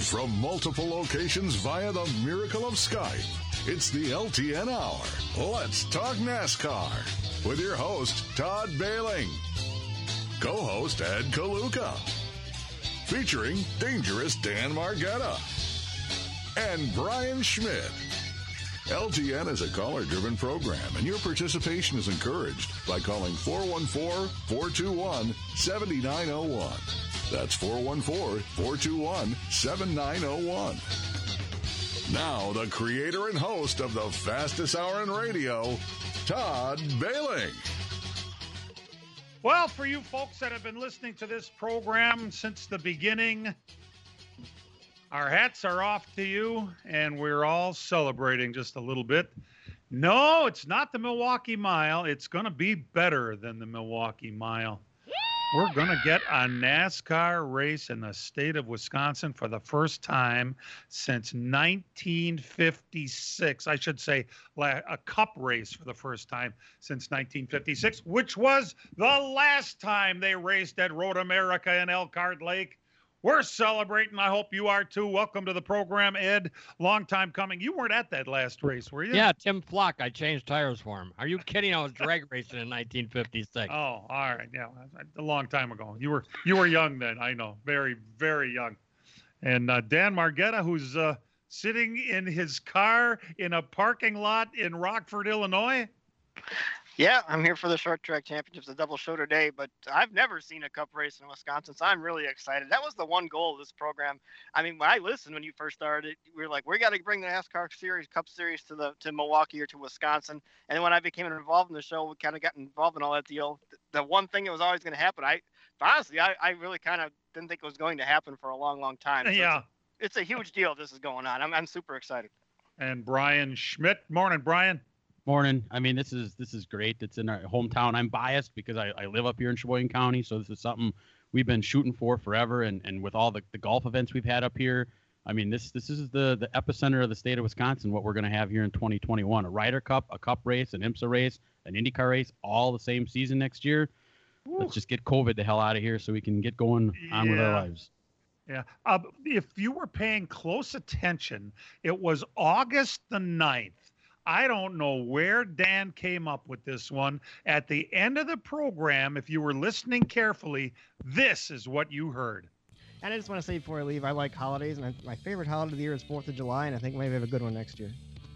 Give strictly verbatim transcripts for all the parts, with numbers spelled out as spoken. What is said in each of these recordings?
From multiple locations via the miracle of Skype, it's the L T N Hour. Let's talk NASCAR with your host, Todd Bailing, co-host Ed Kaluka, featuring Dangerous Dan Margetta and Brian Schmidt. L T N is a caller-driven program, and your participation is encouraged by calling four one four, four two one, seven nine zero one. That's four one four, four two one, seven nine zero one. Now, the creator and host of the fastest hour in radio, Todd Bailing. Well, for you folks that have been listening to this program since the beginning, our hats are off to you, and we're all celebrating just a little bit. No, it's not the Milwaukee Mile. It's going to be better than the Milwaukee Mile. We're going to get a NASCAR race in the state of Wisconsin for the first time since nineteen fifty-six. I should say a cup race for the first time since nineteen fifty-six, which was the last time they raced at Road America in Elkhart Lake. We're celebrating. I hope you are, too. Welcome to the program, Ed. Long time coming. You weren't at that last race, were you? Yeah, Tim Flock. I changed tires for him. Are you kidding? I was drag racing in nineteen fifty-six. Oh, all right. Yeah, a long time ago. You were you were young then. I know. Very, very young. And uh, Dan Margetta, who's uh, sitting in his car in a parking lot in Rockford, Illinois. Yeah, I'm here for the short track championships, a double show today, but I've never seen a cup race in Wisconsin, so I'm really excited. That was the one goal of this program. I mean, when I listened when you first started, we were like, we got to bring the NASCAR Series, Cup Series to the to Milwaukee or to Wisconsin. And then when I became involved in the show, we kind of got involved in all that deal. The one thing that was always going to happen, I honestly, I, I really kind of didn't think it was going to happen for a long, long time. So yeah, it's a, it's a huge deal. This is going on. I'm I'm super excited. And Brian Schmidt, morning, Brian. Morning. I mean, this is this is great. It's in our hometown. I'm biased because I, I live up here in Sheboygan County, so this is something we've been shooting for forever. And, and with all the, the golf events we've had up here, I mean, this this is the, the epicenter of the state of Wisconsin, what we're going to have here in twenty twenty-one. A Ryder Cup, a Cup race, an IMSA race, an IndyCar race, all the same season next year. Ooh. Let's just get COVID the hell out of here so we can get going on yeah. with our lives. Yeah. Uh, if you were paying close attention, it was August the ninth. I don't know where Dan came up with this one. At the end of the program, if you were listening carefully, this is what you heard. And I just want to say before I leave, I like holidays, and I, my favorite holiday of the year is fourth of July, and I think maybe I have a good one next year.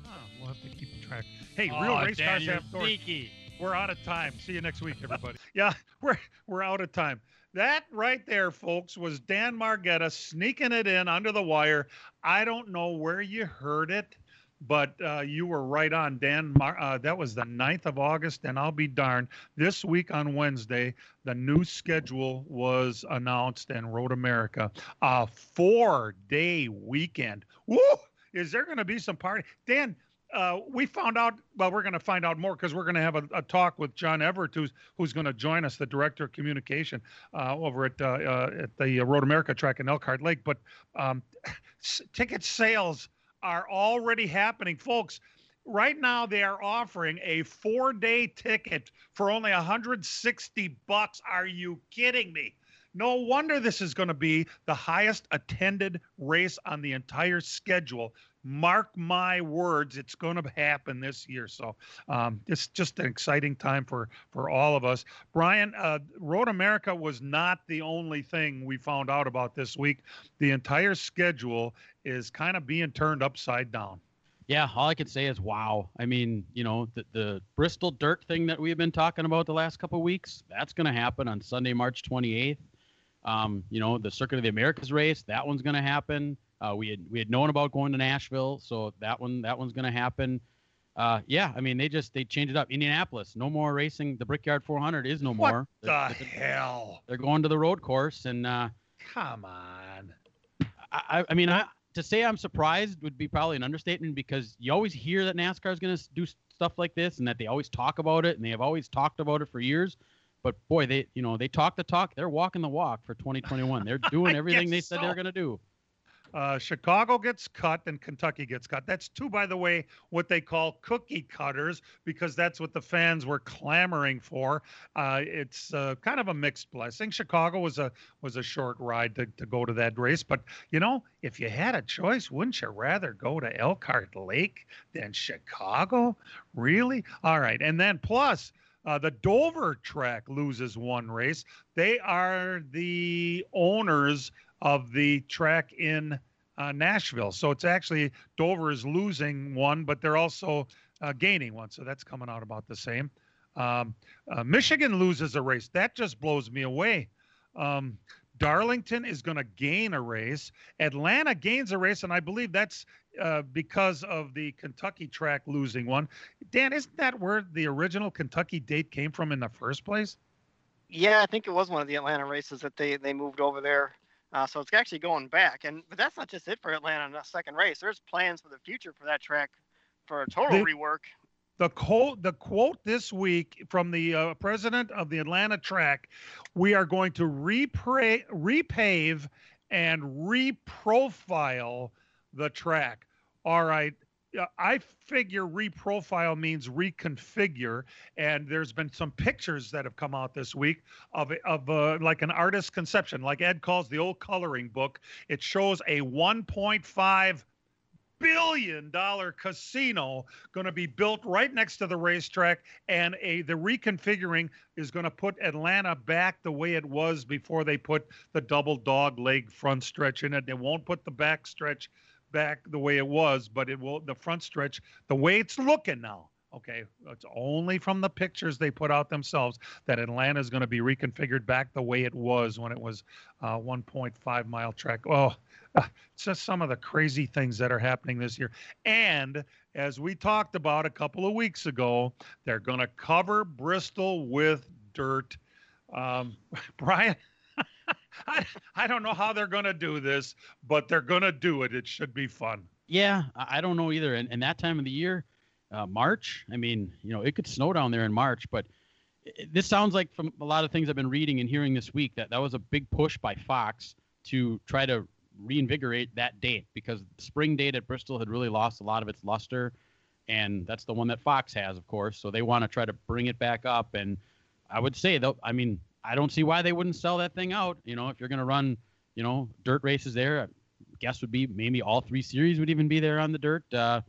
Oh, we'll have to keep track. Hey, oh, real race Dan, cars have sneaky. We're out of time. See you next week, everybody. Yeah, we're we're out of time. That right there, folks, was Dan Margetta sneaking it in under the wire. I don't know where you heard it. But uh, you were right on, Dan. Uh, that was the ninth of August, and I'll be darned. This week on Wednesday, the new schedule was announced in Road America. A four-day weekend. Woo! Is there going to be some party? Dan, uh, we found out, well, we're going to find out more because we're going to have a, a talk with John Everett, who's, who's going to join us, the Director of Communication uh, over at, uh, uh, at the Road America track in Elkhart Lake. But um, ticket sales are already happening. Folks, right now they are offering a four-day ticket for only one hundred sixty bucks. Are you kidding me? No wonder this is going to be the highest attended race on the entire schedule. Mark my words, it's going to happen this year. So um, it's just an exciting time for, for all of us. Brian, uh, Road America was not the only thing we found out about this week. The entire schedule is kind of being turned upside down. Yeah, all I can say is, wow. I mean, you know, the, the Bristol dirt thing that we've been talking about the last couple of weeks, that's going to happen on Sunday, March twenty-eighth. Um, you know, the Circuit of the Americas race, that one's going to happen. Uh, we had, we had known about going to Nashville. So that one, that one's going to happen. uh, yeah, I mean, they just, they changed it up. Indianapolis, no more racing. The Brickyard four hundred is no more. What the hell? They're going to the road course. And, uh, come on. I, I mean, I, to say I'm surprised would be probably an understatement, because you always hear that NASCAR is going to do stuff like this and that they always talk about it and they have always talked about it for years. But boy, they, you know, they talk the talk. They're walking the walk for twenty twenty-one. They're doing everything they said so. They're going to do. Uh, Chicago gets cut and Kentucky gets cut. That's two, by the way, what they call cookie cutters, because that's what the fans were clamoring for. Uh, it's uh, kind of a mixed blessing. Chicago was a was a short ride to, to go to that race. But, you know, if you had a choice, wouldn't you rather go to Elkhart Lake than Chicago? Really? All right. And then plus... Uh, the Dover track loses one race. They are the owners of the track in uh, Nashville. So it's actually Dover is losing one, but they're also uh, gaining one. So that's coming out about the same. Um, uh, Michigan loses a race. That just blows me away. Um, Darlington is going to gain a race. Atlanta gains a race, and I believe that's uh, because of the Kentucky track losing one. Dan, isn't that where the original Kentucky date came from in the first place? Yeah, I think it was one of the Atlanta races that they, they moved over there. Uh, so it's actually going back. And but that's not just it for Atlanta in the second race. There's plans for the future for that track for a total they- rework. The quote, the quote this week from the uh, president of the Atlanta track, we are going to repra- repave and reprofile the track. All right. I figure reprofile means reconfigure, and there's been some pictures that have come out this week of of uh, like an artist's conception, like Ed calls the old coloring book. It shows a one point five billion dollar casino going to be built right next to the racetrack, and a the reconfiguring is going to put Atlanta back the way it was before they put the double dog leg front stretch in it. They won't put the back stretch back the way it was, but it will the front stretch the way it's looking now. Okay, it's only from the pictures they put out themselves that Atlanta is going to be reconfigured back the way it was when it was a one point five mile track. Oh, it's just some of the crazy things that are happening this year. And as we talked about a couple of weeks ago, they're going to cover Bristol with dirt. Um, Brian, I, I don't know how they're going to do this, but they're going to do it. It should be fun. Yeah, I don't know either. And, and that time of the year, Uh, March. I mean, you know, it could snow down there in March, but it, this sounds like from a lot of things I've been reading and hearing this week that that was a big push by Fox to try to reinvigorate that date, because the spring date at Bristol had really lost a lot of its luster, and that's the one that Fox has, of course. So they want to try to bring it back up. And I would say though, I mean, I don't see why they wouldn't sell that thing out. You know, if you're going to run, you know, dirt races there, I guess would be maybe all three series would even be there on the dirt. Uh,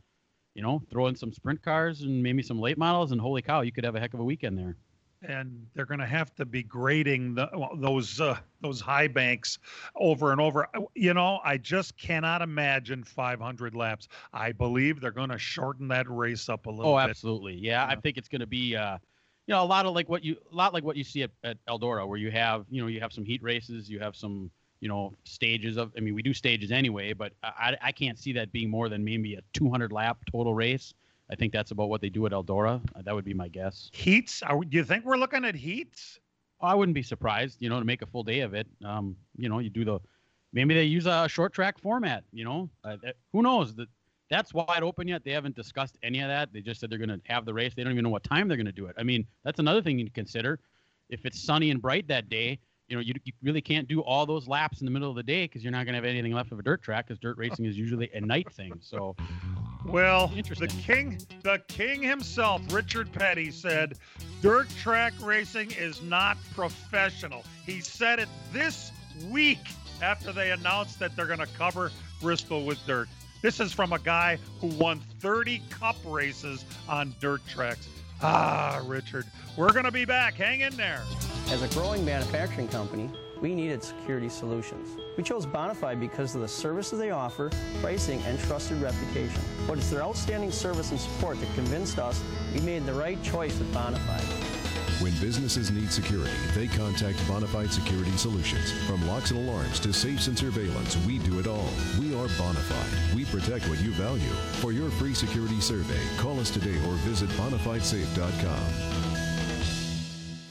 You know, throw in some sprint cars and maybe some late models, and holy cow, you could have a heck of a weekend there. And they're going to have to be grading the, well, those uh, those high banks over and over. You know, I just cannot imagine five hundred laps. I believe they're going to shorten that race up a little. Oh, bit. Absolutely, yeah, yeah. I think it's going to be, uh, you know, a lot of like what you, a lot like what you see at, at Eldora, where you have, you know, you have some heat races, you have some, you know, stages of, I mean, we do stages anyway, but I, I can't see that being more than maybe a two hundred lap total race. I think that's about what they do at Eldora. Uh, that would be my guess. Heats? Are we, do you think we're looking at heats? Oh, I wouldn't be surprised, you know, to make a full day of it. Um, you know, you do the, maybe they use a short track format, you know, uh, that, who knows that that's wide open yet. They haven't discussed any of that. They just said they're going to have the race. They don't even know what time they're going to do it. I mean, that's another thing you need to consider. If it's sunny and bright that day, you know, you, you really can't do all those laps in the middle of the day because you're not going to have anything left of a dirt track, because dirt racing is usually a night thing. So, well, the king, the king himself, Richard Petty, said dirt track racing is not professional. He said it this week after they announced that they're going to cover Bristol with dirt. This is from a guy who won thirty cup races on dirt tracks. Ah, Richard, we're going to be back. Hang in there. As a growing manufacturing company, we needed security solutions. We chose Bonafide because of the services they offer, pricing, and trusted reputation. But it's their outstanding service and support that convinced us we made the right choice with Bonafide. When businesses need security, they contact Bonafide Security Solutions. From locks and alarms to safes and surveillance, we do it all. We are Bonafide. We protect what you value. For your free security survey, call us today or visit bonafide safe dot com.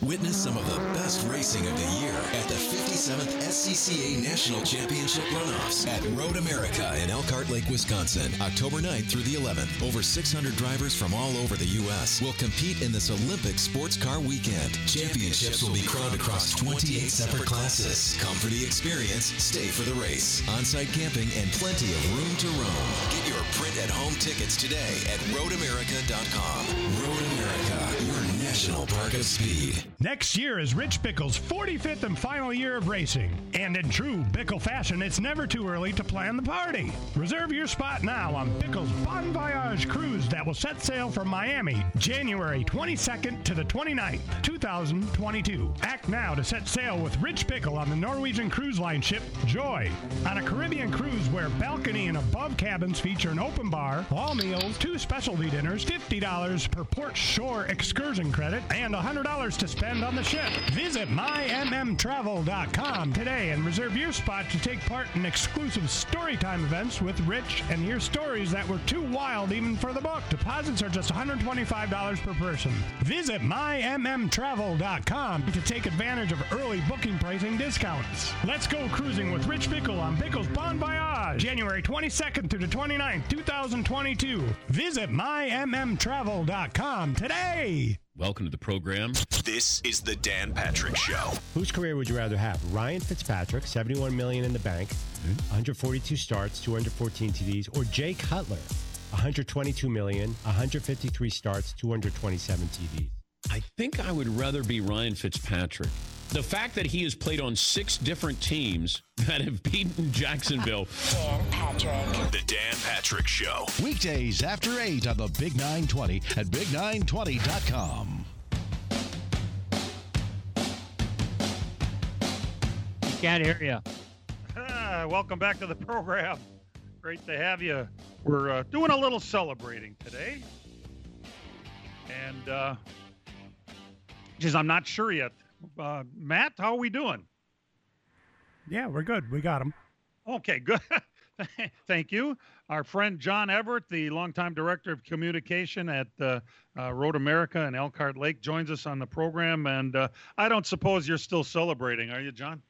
Witness some of the best racing of the year at the fifty-seventh S C C A National Championship runoffs at Road America in Elkhart Lake, Wisconsin, October ninth through the eleventh. Over six hundred drivers from all over the U S will compete in this Olympic sports car weekend. Championships will be crowned across twenty-eight separate classes. Come for the experience, stay for the race. On-site camping and plenty of room to roam. Get your print-at-home tickets today at road america dot com. Road America, your national park of speed. Next year is Rich Bickle's forty-fifth and final year of racing. And in true Bickle fashion, it's never too early to plan the party. Reserve your spot now on Bickle's Bon Voyage Cruise that will set sail from Miami January twenty-second to the twenty-ninth, two thousand twenty-two. Act now to set sail with Rich Bickle on the Norwegian cruise line ship Joy, on a Caribbean cruise where balcony and above cabins feature an open bar, all meals, two specialty dinners, fifty dollars per port shore excursion credit, and one hundred dollars to spend on the ship. Visit my m m travel dot com today and reserve your spot to take part in exclusive storytime events with Rich and hear stories that were too wild even for the book. Deposits are just one hundred twenty-five dollars per person. Visit my m m travel dot com to take advantage of early booking pricing discounts. Let's go cruising with Rich Bickle on Bickle's Bon Voyage, January twenty-second through the twenty-ninth, two thousand twenty-two. Visit my m m travel dot com today. Welcome to the program. This is the Dan Patrick Show. Whose career would you rather have? Ryan Fitzpatrick, seventy-one million dollars in the bank, mm-hmm. one hundred forty-two starts, two hundred fourteen T Ds, or Jake Cutler, one hundred twenty-two million dollars, one hundred fifty-three starts, two hundred twenty-seven T Ds. I think I would rather be Ryan Fitzpatrick. The fact that he has played on six different teams that have beaten Jacksonville. Dan Patrick. The Dan Patrick Show. Weekdays after eight on the Big nine twenty at big nine twenty dot com. Can't hear you. Ah, welcome back to the program. Great to have you. We're uh, doing a little celebrating today. And uh, geez, I'm not sure yet. Uh, Matt, how are we doing? Yeah, we're good. We got him. Okay, good. Thank you. Our friend John Everett, the longtime director of communication at uh, uh, Road America in Elkhart Lake, joins us on the program. And uh, I don't suppose you're still celebrating, are you, John?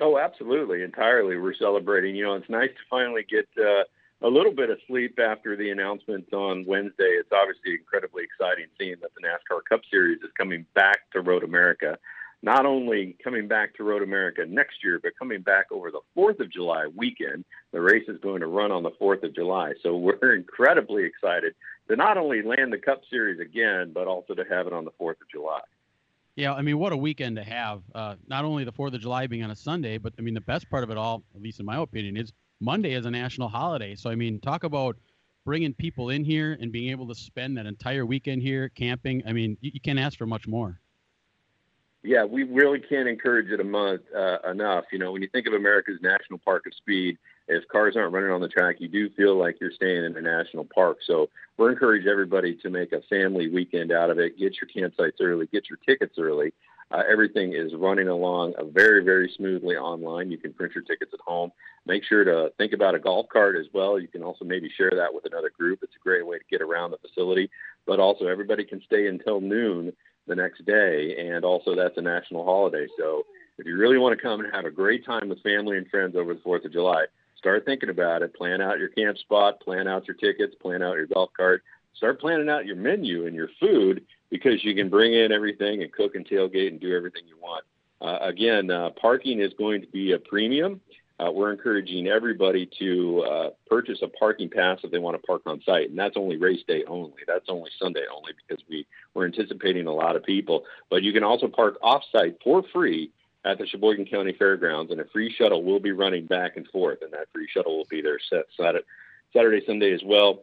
Oh, absolutely. Entirely. We're celebrating. You know, it's nice to finally get uh, a little bit of sleep after the announcement on Wednesday. It's obviously incredibly exciting seeing that the NASCAR Cup Series is coming back to Road America. Not only coming back to Road America next year, but coming back over the fourth of July weekend. The race is going to run on the fourth of July. So we're incredibly excited to not only land the Cup Series again, but also to have it on the fourth of July. Yeah, I mean, what a weekend to have. Uh, not only the fourth of July being on a Sunday, but, I mean, the best part of it all, at least in my opinion, is Monday is a national holiday. So, I mean, talk about bringing people in here and being able to spend that entire weekend here camping. I mean, you, you can't ask for much more. Yeah, we really can't encourage it a month uh, enough. You know, when you think of America's National Park of Speed, if cars aren't running on the track, you do feel like you're staying in a national park. So we're encouraging everybody to make a family weekend out of it. Get your campsites early. Get your tickets early. Uh, everything is running along very, very smoothly online. You can print your tickets at home. Make sure to think about a golf cart as well. You can also maybe share that with another group. It's a great way to get around the facility. But also everybody can stay until noon the next day, and also that's a national holiday. So if you really want to come and have a great time with family and friends over the fourth of July, start thinking about it. Plan out your camp spot, plan out your tickets, plan out your golf cart, start planning out your menu and your food, because you can bring in everything and cook and tailgate and do everything you want. Uh, again, uh, parking is going to be a premium. Uh, we're encouraging everybody to uh, purchase a parking pass if they want to park on site. And that's only race day only. That's only Sunday only, because we, we're anticipating a lot of people. But you can also park off-site for free at the Sheboygan County Fairgrounds, and a free shuttle will be running back and forth. And that free shuttle will be there Saturday, Sunday as well,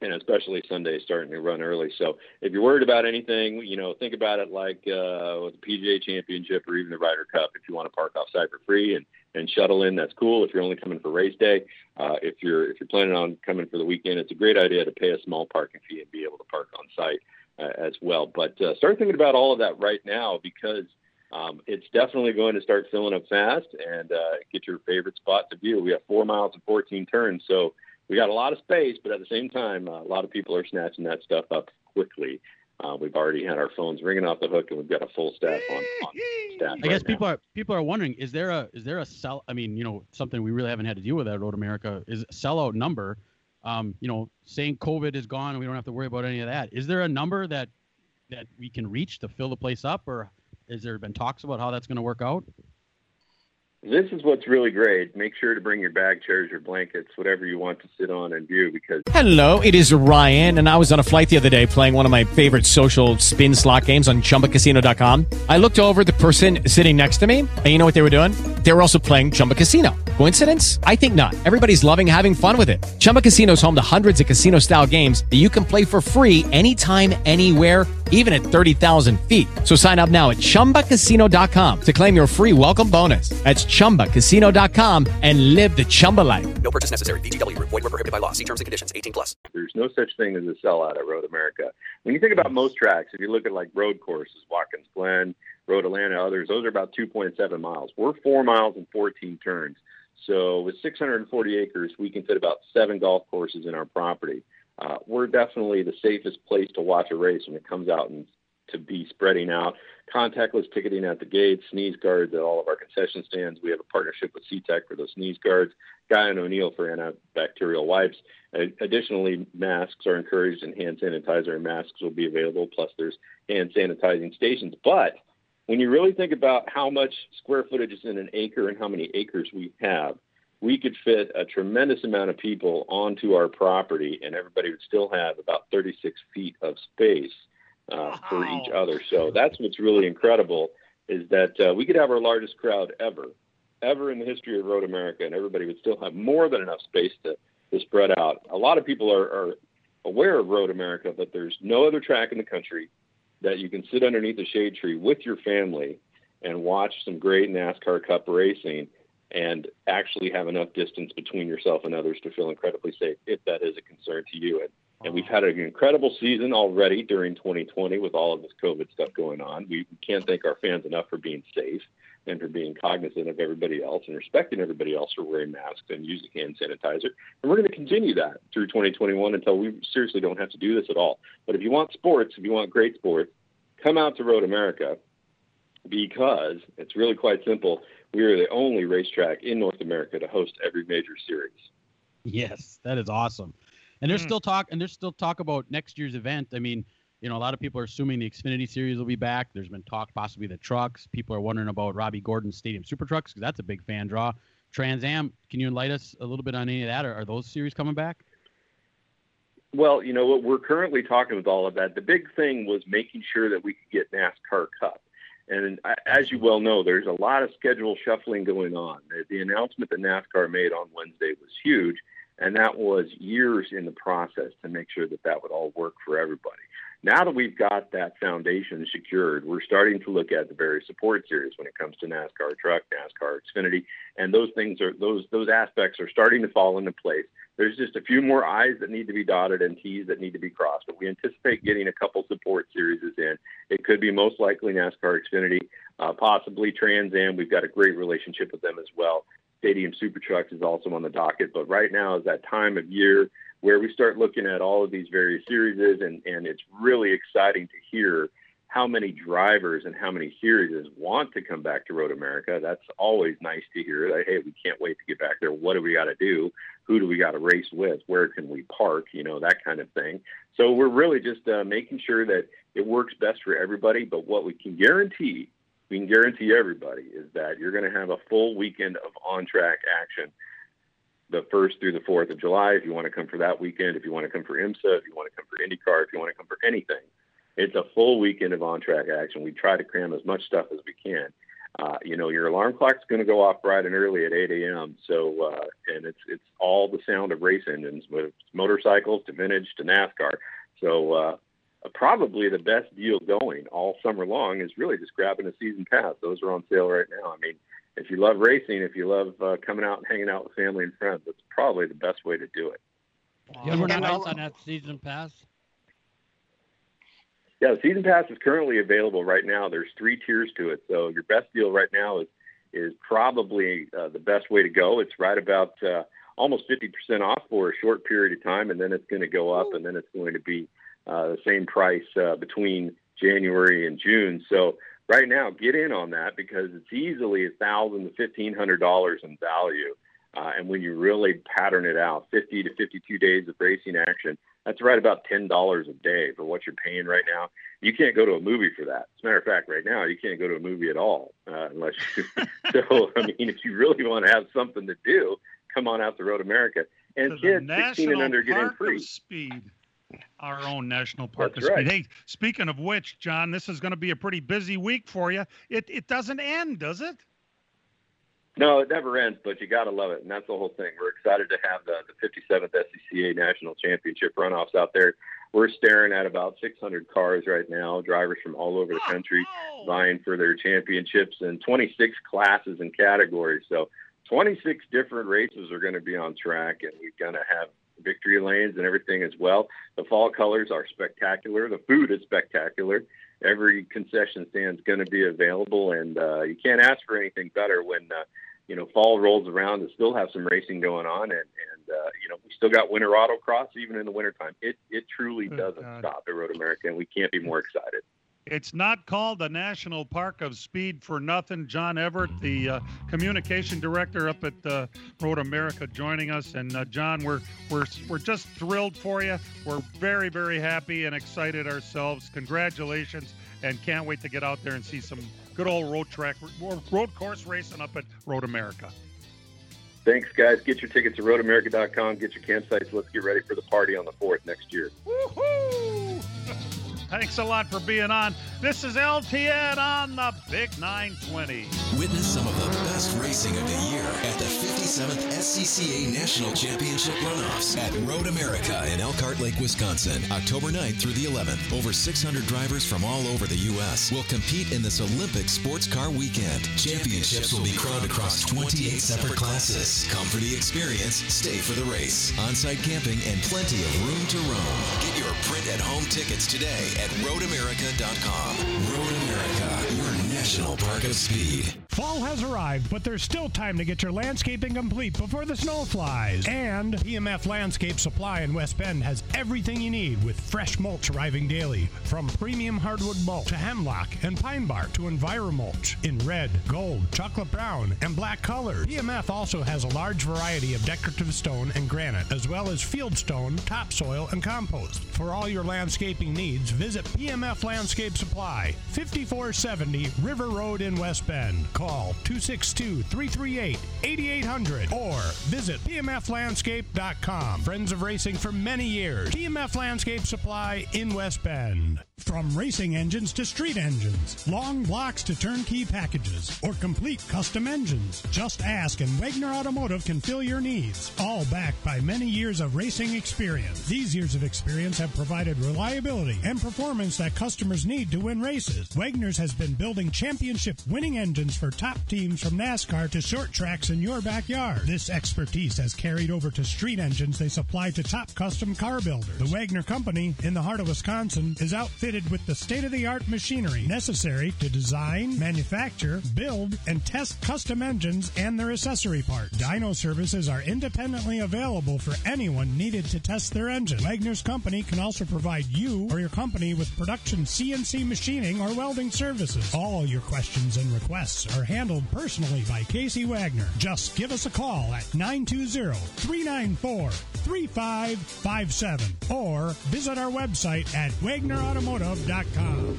and especially Sunday starting to run early. So if you're worried about anything, you know, think about it like uh, with the P G A Championship or even the Ryder Cup. If you want to park off-site for free and and shuttle in, that's cool. If you're only coming for race day, uh, if you're if you're planning on coming for the weekend, it's a great idea to pay a small parking fee and be able to park on site. uh, as well. But uh, start thinking about all of that right now, because um, it's definitely going to start filling up fast, and uh, get your favorite spot to view. We have four miles and fourteen turns, so we got a lot of space, but at the same time, uh, a lot of people are snatching that stuff up quickly. Uh, we've already had our phones ringing off the hook, and we've got a full staff on, on staff. I guess right people now. are people are wondering: is there a is there a sell? I mean, you know, something we really haven't had to deal with at Road America is sellout number. Um, you know, saying COVID is gone, and we don't have to worry about any of that. Is there a number that that we can reach to fill the place up, or has there been talks about how that's going to work out? This is what's really great. Make sure to bring your bag, chairs, your blankets, whatever you want to sit on and view, because... Hello, it is Ryan, and I was on a flight the other day playing one of my favorite social spin slot games on Chumba Casino dot com. I looked over at the person sitting next to me, and you know what they were doing? They were also playing Chumba Casino. Coincidence? I think not. Everybody's loving having fun with it. Chumba Casino is home to hundreds of casino-style games that you can play for free anytime, anywhere, even at thirty thousand feet. So sign up now at Chumba Casino dot com to claim your free welcome bonus. That's Chumba Casino dot com and live the Chumba life. No purchase necessary. V G W. Void where prohibited by law. See terms and conditions. eighteen plus. There's no such thing as a sellout at Road America. When you think about most tracks, if you look at like road courses, Watkins Glen, Road Atlanta, others, those are about two point seven miles. We're four miles and fourteen turns. So with six hundred forty acres, we can fit about seven golf courses in our property. Uh, we're definitely the safest place to watch a race when it comes out and to be spreading out. Contactless ticketing at the gates, sneeze guards at all of our concession stands. We have a partnership with C TEC for those sneeze guards, Guy and O'Neill for antibacterial wipes. And additionally, masks are encouraged, and hand sanitizer and masks will be available, plus there's hand sanitizing stations. But when you really think about how much square footage is in an acre and how many acres we have, we could fit a tremendous amount of people onto our property, and everybody would still have about thirty-six feet of space uh, wow. for each other. So that's what's really incredible, is that uh, we could have our largest crowd ever, ever in the history of Road America, and everybody would still have more than enough space to, to spread out. A lot of people are, are aware of Road America, but there's no other track in the country that you can sit underneath a shade tree with your family and watch some great NASCAR Cup racing and actually have enough distance between yourself and others to feel incredibly safe, if that is a concern to you. And, and we've had an incredible season already during twenty twenty with all of this COVID stuff going on. We can't thank our fans enough for being safe and for being cognizant of everybody else and respecting everybody else for wearing masks and using hand sanitizer. And we're going to continue that through twenty twenty-one until we seriously don't have to do this at all. But if you want sports, if you want great sports, come out to Road America, because it's really quite simple. We are the only racetrack in North America to host every major series. Yes, that is awesome. And there's mm. still talk, and there's still talk about next year's event. I mean, you know, a lot of people are assuming the Xfinity Series will be back. There's been talk possibly the trucks. People are wondering about Robbie Gordon's Stadium Super Trucks, because that's a big fan draw. Trans Am, can you enlighten us a little bit on any of that? Or are those series coming back? Well, you know what, we're currently talking with all of that. The big thing was making sure that we could get NASCAR Cup. And as you well know, there's a lot of schedule shuffling going on. The announcement that NASCAR made on Wednesday was huge, and that was years in the process to make sure that that would all work for everybody. Now that we've got that foundation secured, we're starting to look at the various support series when it comes to NASCAR Truck, NASCAR Xfinity, and those things are those those aspects are starting to fall into place. There's just a few more I's that need to be dotted and T's that need to be crossed, but we anticipate getting a couple support series in. It could be most likely NASCAR Xfinity, uh, possibly Trans Am. We've got a great relationship with them as well. Stadium Super Trucks is also on the docket, but right now is that time of year where we start looking at all of these various series, and, and it's really exciting to hear how many drivers and how many series want to come back to Road America. That's always nice to hear. Like, hey, we can't wait to get back there. What do we got to do? Who do we got to race with? Where can we park? You know, that kind of thing. So we're really just uh, making sure that it works best for everybody. But what we can guarantee, we can guarantee everybody, is that you're going to have a full weekend of on-track action, the first through the fourth of July. If you want to come for that weekend, if you want to come for IMSA, if you want to come for IndyCar, if you want to come for anything, it's a full weekend of on-track action. We try to cram as much stuff as we can. Uh, you know, your alarm clock's going to go off bright and early at eight a.m. So, uh, and it's it's all the sound of race engines, with motorcycles to vintage to NASCAR. So, uh, probably the best deal going all summer long is really just grabbing a season pass. Those are on sale right now. I mean, if you love racing, if you love uh, coming out and hanging out with family and friends, that's probably the best way to do it. You ever nice on that season pass? Yeah, the season pass is currently available right now. There's three tiers to it. So your best deal right now is is probably uh, the best way to go. It's right about uh, almost fifty percent off for a short period of time, and then it's going to go up, and then it's going to be uh, the same price uh, between January and June. So right now, get in on that because it's easily one thousand to fifteen hundred dollars in value. Uh, and when you really pattern it out, fifty to fifty-two days of racing action, that's right about ten dollars a day for what you're paying right now. You can't go to a movie for that. As a matter of fact, right now, you can't go to a movie at all. Uh, unless you, so, I mean, if you really want to have something to do, come on out to Road America. And kids sixteen and under get in free. Speed. Our own National Park of Speed. Hey, speaking of which, John, this is going to be a pretty busy week for you. It it doesn't end, does it? No, it never ends, but you got to love it, and that's the whole thing. We're excited to have the, the fifty-seventh S C C A National Championship runoffs out there. We're staring at about six hundred cars right now, drivers from all over the country oh. vying for their championships and twenty-six classes and categories. So twenty-six different races are going to be on track, and we're going to have victory lanes and everything as well. The fall colors are spectacular. The food is spectacular. Every concession stand is going to be available, and uh, you can't ask for anything better when uh, you know fall rolls around and still have some racing going on, and, and uh, you know we still got winter autocross even in the wintertime. It it truly oh, doesn't God. stop at Road America, and we can't be more excited. It's not called the National Park of Speed for nothing. John Everett, the uh, communication director up at uh, Road America, joining us. And uh, John, we're we're we're just thrilled for you. We're very very happy and excited ourselves. Congratulations, and can't wait to get out there and see some good old road track, road course racing up at Road America. Thanks, guys. Get your tickets at road america dot com. Get your campsites. Let's get ready for the party on the fourth next year. Woohoo! Thanks a lot for being on. This is L T N on the Big nine twenty. Witness some of the best racing of the year at the fifty-seventh S C C A National Championship runoffs at Road America in Elkhart Lake, Wisconsin, October ninth through the eleventh. Over six hundred drivers from all over the U S will compete in this Olympic sports car weekend. Championships will be crowned across twenty-eight separate classes. Come for the experience, stay for the race. On-site camping and plenty of room to roam. Get your print-at-home tickets today at road america dot com. Road America, your National Park of Speed. Fall has arrived, but there's still time to get your landscaping complete before the snow flies. And P M F Landscape Supply in West Bend has everything you need, with fresh mulch arriving daily, from premium hardwood mulch to hemlock and pine bark to EnviroMulch in red, gold, chocolate brown, and black colors. P M F also has a large variety of decorative stone and granite, as well as field stone, topsoil, and compost. For all your landscaping needs, visit P M F Landscape Supply, fifty-four seventy River Road in West Bend. Call two six two, three three eight, eight eight zero zero or visit P M F landscape dot com. Friends of racing for many years. P M F Landscape Supply in West Bend. From racing engines to street engines, long blocks to turnkey packages, or complete custom engines, just ask and Wagner Automotive can fill your needs. All backed by many years of racing experience. These years of experience have provided reliability and performance that customers need to win races. Wagner's has been building championship-winning engines for top teams, from NASCAR to short tracks in your backyard. This expertise has carried over to street engines they supply to top custom car builders. The Wagner Company, in the heart of Wisconsin, is outfitted with the state-of-the-art machinery necessary to design, manufacture, build, and test custom engines and their accessory parts. Dyno services are independently available for anyone needed to test their engine. Wagner's Company can also provide you or your company with production C N C machining or welding services. All your questions and requests are handled personally by Casey Wagner. Just give us a call at nine two zero, three nine four, three five five seven or visit our website at wagner automotive dot com.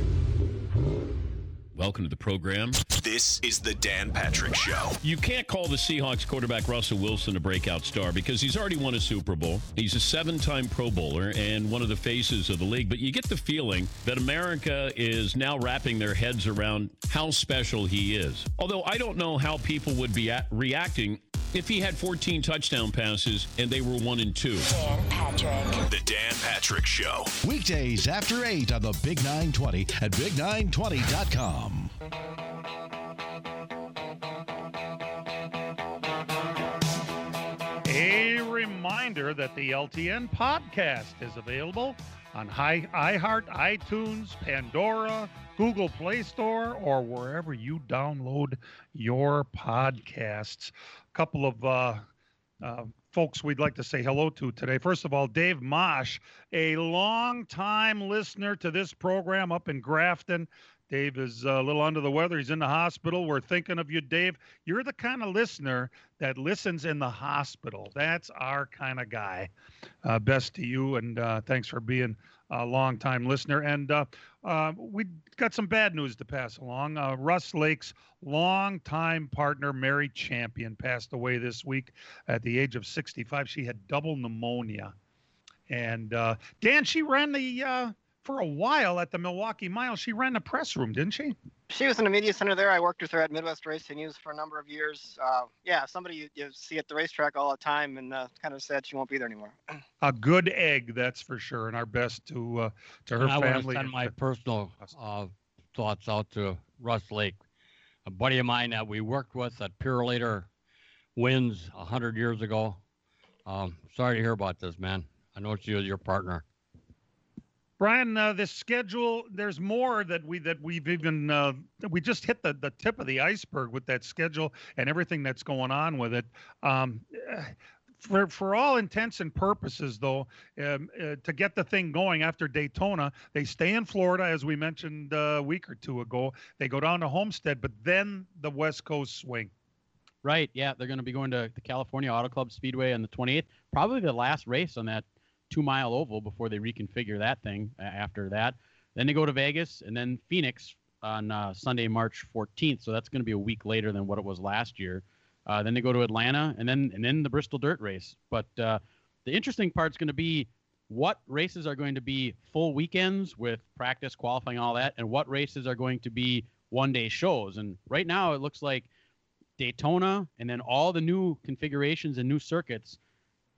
Welcome to the program. This is the Dan Patrick Show. You can't call the Seahawks quarterback Russell Wilson a breakout star because he's already won a Super Bowl. He's a seven-time Pro Bowler and one of the faces of the league. But you get the feeling that America is now wrapping their heads around how special he is. Although I don't know how people would be at- reacting if he had fourteen touchdown passes and they were one and two. Dan Patrick. The Dan Patrick Show. Weekdays after eight on the Big nine twenty at big nine twenty dot com. A reminder that the L T N podcast is available on iHeart, iTunes, Pandora, Google Play Store, or wherever you download your podcasts. A couple of uh, uh, folks we'd like to say hello to today. First of all, Dave Mosh, a longtime listener to this program up in Grafton. Dave is a little under the weather. He's in the hospital. We're thinking of you, Dave. You're the kind of listener that listens in the hospital. That's our kind of guy. Uh, best to you, and uh, thanks for being a long-time listener. And uh, uh, we got some bad news to pass along. Uh, Russ Lake's longtime partner, Mary Champion, passed away this week at the age of sixty-five. She had double pneumonia. And, uh, Dan, she ran the... Uh, For a while at the Milwaukee Mile, she ran the press room, didn't she? She was in the media center there. I worked with her at Midwest Racing News for a number of years. Uh, yeah, somebody you, you see at the racetrack all the time, and uh, kind of sad she won't be there anymore. A good egg, that's for sure, and our best to uh, to her and I family. I want to send my personal uh, thoughts out to Russ Lake, a buddy of mine that we worked with at Purelator Wins one hundred years ago. Um, sorry to hear about this, man. I know it's you and your partner. Brian, uh, this schedule, there's more that, we, that we've even, uh, we just hit the, the tip of the iceberg with that schedule and everything that's going on with it. Um, for, for all intents and purposes, though, um, uh, to get the thing going after Daytona, they stay in Florida, as we mentioned uh, a week or two ago. They go down to Homestead, but then the West Coast swing. Right, yeah, they're going to be going to the California Auto Club Speedway on the twenty-eighth, probably the last race on that two-mile oval before they reconfigure that thing uh, after that. Then they go to Vegas and then Phoenix on uh, Sunday, March fourteenth. So that's going to be a week later than what it was last year. Uh, then they go to Atlanta and then and then the Bristol Dirt Race. But uh, the interesting part is going to be what races are going to be full weekends with practice, qualifying, all that, and what races are going to be one-day shows. And right now it looks like Daytona and then all the new configurations and new circuits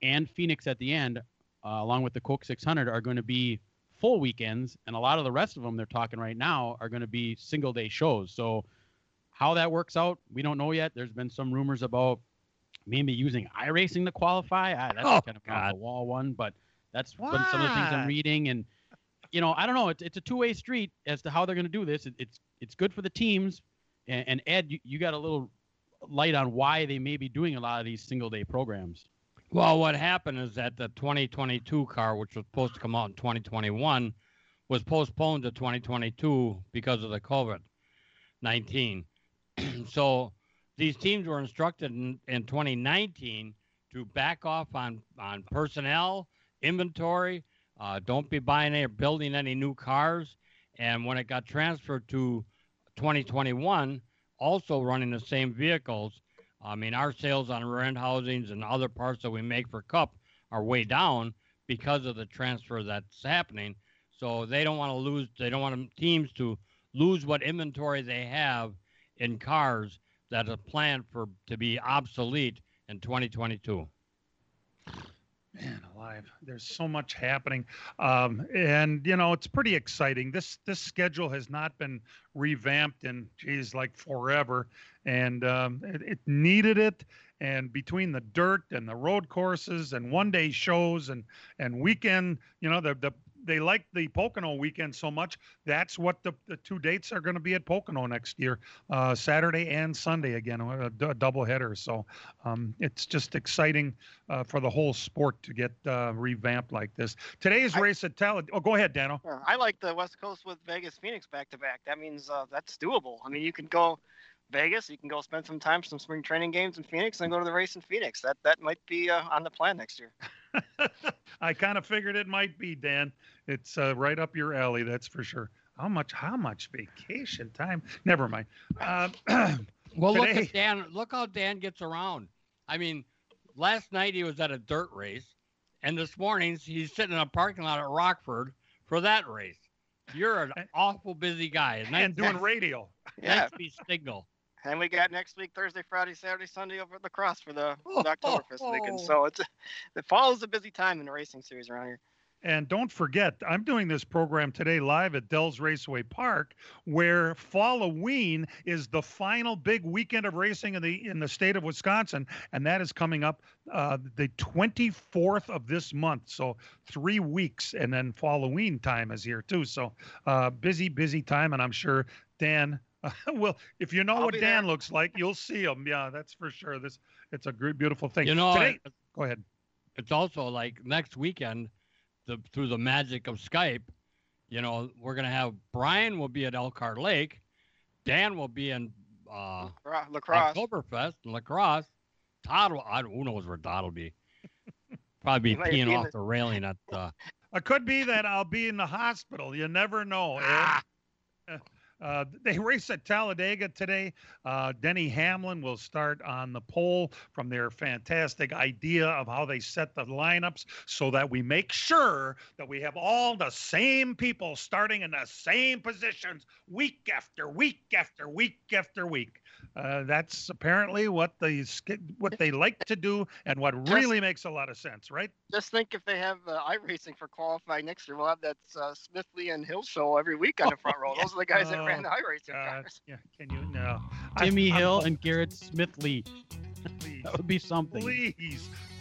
and Phoenix at the end, Uh, along with the Coke six hundred, are going to be full weekends, and a lot of the rest of them they're talking right now are going to be single-day shows. So how that works out, we don't know yet. There's been some rumors about maybe using iRacing to qualify. I, that's oh, kind of God. a wall one, but that's been some of the things I'm reading. And, you know, I don't know. It's, it's a two-way street as to how they're going to do this. It, it's it's good for the teams. And, and Ed, you, you got a little light on why they may be doing a lot of these single-day programs. Well, what happened is that the twenty twenty-two car, which was supposed to come out in twenty twenty-one, was postponed to twenty twenty-two because of the COVID nineteen. So these teams were instructed in, in twenty nineteen to back off on, on personnel, inventory, uh, don't be buying or building any new cars. And when it got transferred to twenty twenty-one, also running the same vehicles, I mean, our sales on rear end housings and other parts that we make for Cup are way down because of the transfer that's happening. So they don't want to lose. They don't want teams to lose what inventory they have in cars that are planned for to be obsolete in twenty twenty-two. Man alive, there's so much happening. Um, and, you know, it's pretty exciting. This this schedule has not been revamped in, geez, like forever. And um, it, it needed it. And between the dirt and the road courses and one-day shows and, and weekend, you know, the, the they like the Pocono weekend so much. That's what the, the two dates are going to be at Pocono next year, uh, Saturday and Sunday again, a, d- a doubleheader. So um, it's just exciting uh, for the whole sport to get uh, revamped like this. Today's I, race at Talladega. Oh, go ahead, Dano. I like the West Coast with Vegas, Phoenix back-to-back. That means uh, that's doable. I mean, you can go Vegas, you can go spend some time, some spring training games in Phoenix, and go to the race in Phoenix. That that might be uh, on the plan next year. I kind of figured it might be, Dan. It's uh, right up your alley, that's for sure. How much? How much vacation time? Never mind. Uh, well, today... look at Dan. Look how Dan gets around. I mean, last night he was at a dirt race, and this morning he's sitting in a parking lot at Rockford for that race. You're an awful busy guy, nice and doing radio. Yeah, nice signal. And we got next week, Thursday, Friday, Saturday, Sunday over at lacrosse for the, oh, the Oktoberfest oh, weekend. So it's, it follows a busy time in the racing series around here. And don't forget, I'm doing this program today live at Dell's Raceway Park, where Fall-a-ween is the final big weekend of racing in the in the state of Wisconsin, and that is coming up uh, the twenty-fourth of this month. So three weeks, and then Fall-a-ween time is here too. So uh, busy, busy time, and I'm sure Dan uh, will. If you know I'll what Dan there. looks like, you'll see him. Yeah, that's for sure. This it's a great, beautiful thing. You know, today, it, go ahead. It's also like next weekend. The, through the magic of Skype, you know, we're going to have Brian will be at Elkhart Lake. Dan will be in uh, La Crosse. Oktoberfest in La Crosse. Todd, will, I, who knows where Todd will be. Probably be peeing off the railing at the... It could be that I'll be in the hospital. You never know. Ah. Uh, they race at Talladega today. Uh, Denny Hamlin will start on the pole from their fantastic idea of how they set the lineups so that we make sure that we have all the same people starting in the same positions week after week after week after week. Uh, that's apparently what they what they like to do, and what just, really makes a lot of sense, right? Just think if they have uh, iRacing for qualifying next year, we'll have that uh, Smithley and Hill show every week on the front row. Those are the guys oh, that ran the iRacing uh, cars. Yeah, can you no? Jimmy I, Hill I'm, and Garrett Smithley. Please, that would be something. Please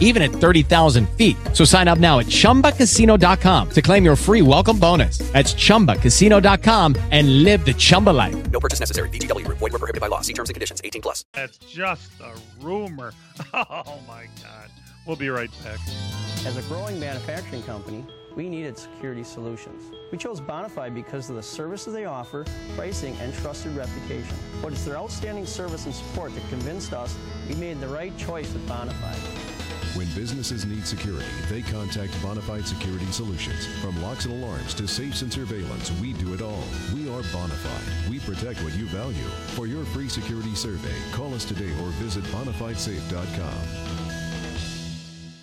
even at thirty thousand feet. So sign up now at Chumba Casino dot com to claim your free welcome bonus. That's Chumba Casino dot com and live the Chumba life. No purchase necessary. V G W. Void where prohibited by law. See terms and conditions. eighteen plus. That's just a rumor. Oh, my God. We'll be right back. As a growing manufacturing company, we needed security solutions. We chose Bonafide because of the services they offer, pricing, and trusted reputation. But it's their outstanding service and support that convinced us we made the right choice with Bonafide. When businesses need security, they contact Bonafide Security Solutions. From locks and alarms to safes and surveillance, we do it all. We are Bonafide. We protect what you value. For your free security survey, call us today or visit bonafide safe dot com.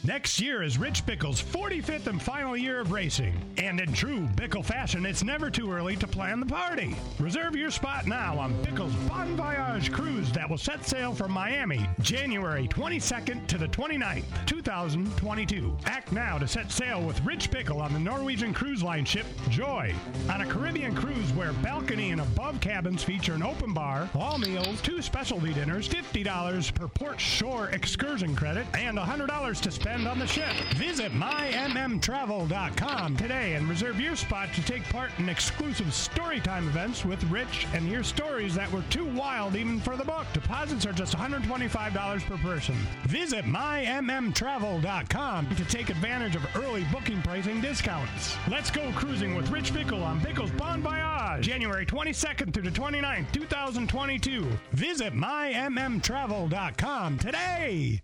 Next year is Rich Bickle's forty-fifth and final year of racing. And in true Bickle fashion, it's never too early to plan the party. Reserve your spot now on Bickle's Bon Voyage Cruise that will set sail from Miami January twenty-second to the twenty-ninth, two thousand twenty-two. Act now to set sail with Rich Bickle on the Norwegian cruise line ship Joy. On a Caribbean cruise where balcony and above cabins feature an open bar, all meals, two specialty dinners, fifty dollars per port shore excursion credit, and one hundred dollars to spend on the ship. Visit my m m travel dot com today and reserve your spot to take part in exclusive storytime events with Rich and hear stories that were too wild even for the book. Deposits are just one hundred twenty-five dollars per person. Visit my m m travel dot com to take advantage of early booking pricing discounts. Let's go cruising with Rich Bickle on Bickle's Bon Voyage, January twenty-second through the twenty-ninth, two thousand twenty-two. Visit my m m travel dot com today.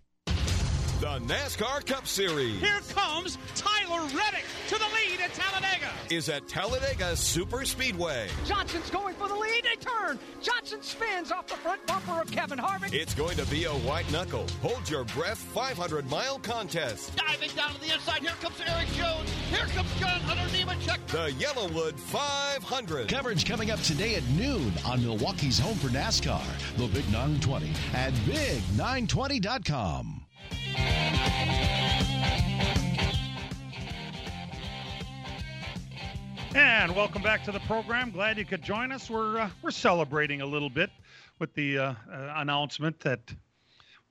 The NASCAR Cup Series. Here comes Tyler Reddick to the lead at Talladega. Is at Talladega Super Speedway. Johnson's going for the lead. They turn. Johnson spins off the front bumper of Kevin Harvick. It's going to be a white knuckle, hold your breath, five hundred mile contest. Diving down to the inside. Here comes Eric Jones. Here comes John Hunter Nemechek. The Yellowwood five hundred. Coverage coming up today at noon on Milwaukee's home for NASCAR, the Big nine twenty at big nine twenty dot com. And welcome back to the program. Glad you could join us. We're uh, we're celebrating a little bit with the uh, uh, announcement that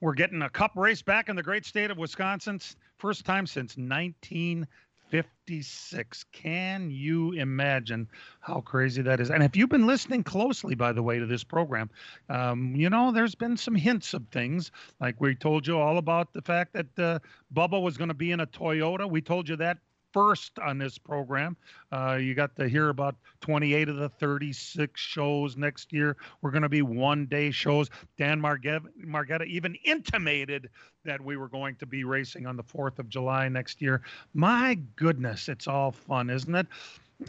we're getting a cup race back in the great state of Wisconsin. First time since nineteen fifty-six. Can you imagine how crazy that is? And if you've been listening closely, by the way, to this program, um, you know, there's been some hints of things. Like we told you all about the fact that uh, Bubba was going to be in a Toyota. We told you that first on this program. Uh, you got to hear about twenty-eight of the thirty-six shows next year. We're going to be one-day shows. Dan Margetta, Margetta even intimated that we were going to be racing on the fourth of July next year. My goodness, it's all fun, isn't it?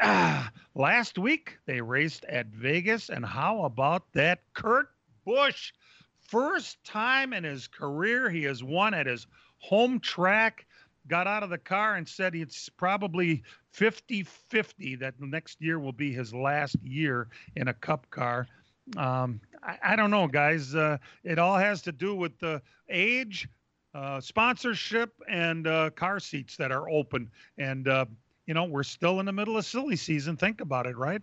Ah, last week, they raced at Vegas, and how about that Kurt Busch? first time in his career he has won at his home track. Got out of the car and said it's probably fifty fifty that next year will be his last year in a cup car. Um, I, I don't know, guys. Uh, it all has to do with the age, uh, sponsorship, and uh, car seats that are open. And, uh, you know, we're still in the middle of silly season. Think about it, right?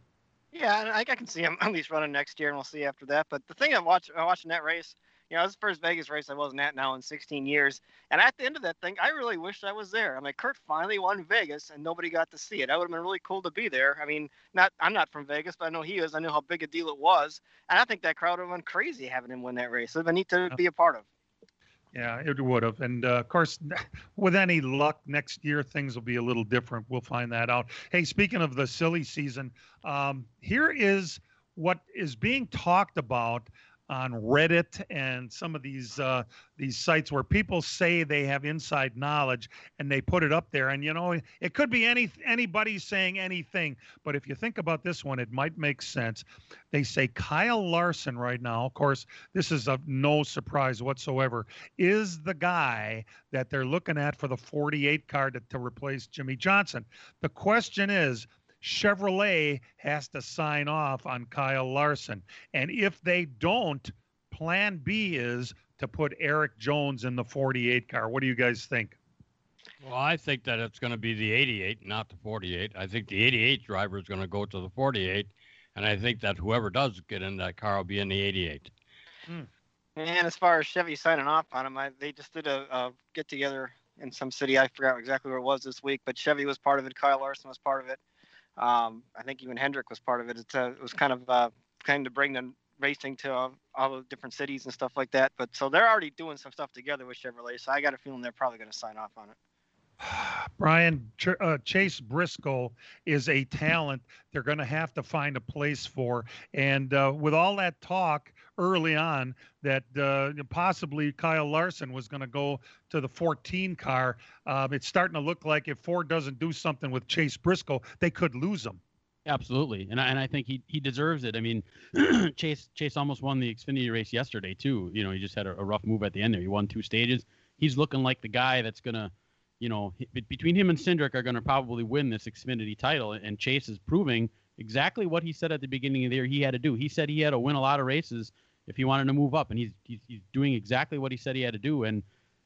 Yeah, I, I can see him at least running next year, and we'll see after that. But the thing I'm watching, I'm watching that race, you know, it was the first Vegas race I wasn't at now in sixteen years. And at the end of that thing, I really wished I was there. I mean, Kurt finally won Vegas, and nobody got to see it. That would have been really cool to be there. I mean, not I'm not from Vegas, but I know he is. I knew how big a deal it was. And I think that crowd would have been crazy having him win that race. It would have been neat to be a part of. Yeah, it would have. And, uh, of course, with any luck, next year things will be a little different. We'll find that out. Hey, speaking of the silly season, um, here is what is being talked about on Reddit and some of these uh, these sites where people say they have inside knowledge and they put it up there. And, you know, it could be any anybody saying anything. But if you think about this one, it might make sense. They say Kyle Larson right now, of course, this is of no surprise whatsoever, is the guy that they're looking at for the forty-eight car to, to replace Jimmy Johnson. The question is, Chevrolet has to sign off on Kyle Larson. And if they don't, plan B is to put Eric Jones in the forty-eight car. What do you guys think? Well, I think that it's going to be the eighty-eight, not the forty-eight. I think the eighty-eight driver is going to go to the forty-eight. And I think that whoever does get in that car will be in the eighty-eight. Hmm. And as far as Chevy signing off on him, I, they just did a, a get-together in some city. I forgot exactly where it was this week, but Chevy was part of it. Kyle Larson was part of it. Um, I think even Hendrick was part of it. It's, uh, it was kind of uh, kind of bring the racing to uh, all the different cities and stuff like that. But so they're already doing some stuff together with Chevrolet. So I got a feeling they're probably going to sign off on it. Brian, Ch- uh, Chase Briscoe is a talent they're going to have to find a place for. And uh, with all that talk early on that uh, possibly Kyle Larson was going to go to the fourteen car, uh, it's starting to look like if Ford doesn't do something with Chase Briscoe, they could lose him. Absolutely. And I, and I think he, he deserves it. I mean, Chase Chase almost won the Xfinity race yesterday, too. You know, he just had a, a rough move at the end there. He won two stages. He's looking like the guy that's going to, you know, between him and Cindric are going to probably win this Xfinity title, and Chase is proving exactly what he said at the beginning of the year he had to do. He said he had to win a lot of races if he wanted to move up, and he's he's doing exactly what he said he had to do. And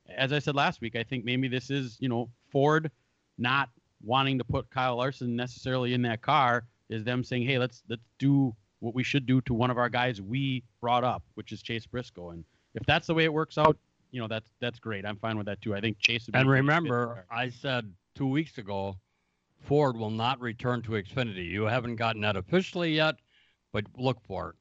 as I said last week, I think maybe this is, you know, Ford not wanting to put Kyle Larson necessarily in that car is them saying, hey, let's let's do what we should do to one of our guys we brought up, which is Chase Briscoe. And if that's the way it works out, you know, that's that's great. I'm fine with that, too. I think Chase would be. And remember, I said two weeks ago, Ford will not return to Xfinity. You haven't gotten that officially yet, but look for it.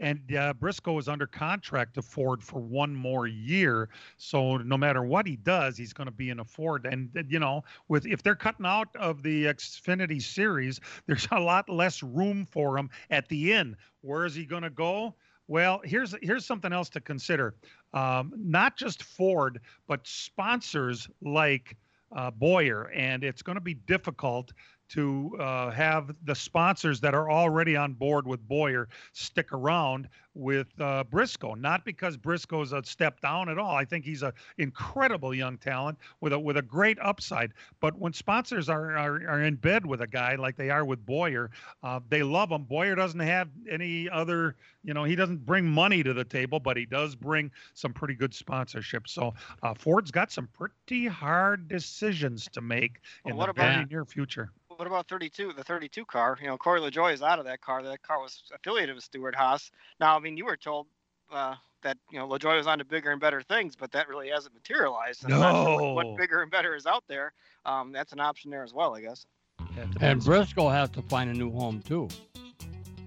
And uh, Briscoe is under contract to Ford for one more year. So no matter what he does, he's going to be in a Ford. And, you know, with if they're cutting out of the Xfinity series, there's a lot less room for him at the end. Where is he going to go? Well, here's here's something else to consider. Um, not just Ford, but sponsors like uh, Boyer. And it's going to be difficult to uh, have the sponsors that are already on board with Boyer stick around with uh, Briscoe. Not because Briscoe's a step down at all. I think he's an incredible young talent with a with a great upside. But when sponsors are are, are in bed with a guy like they are with Boyer, uh, they love him. Boyer doesn't have any other, you know, he doesn't bring money to the table, but he does bring some pretty good sponsorship. So uh, Ford's got some pretty hard decisions to make well, in what the about very near future. What about thirty-two, the thirty-two car? You know, Corey LaJoy is out of that car. That car was affiliated with Stewart Haas. Now, I mean, you were told uh, that, you know, LaJoy was on to bigger and better things, but that really hasn't materialized. No. I'm not sure what, what bigger and better is out there. Um, that's an option there as well, I guess. Yeah, and Briscoe has to find a new home, too.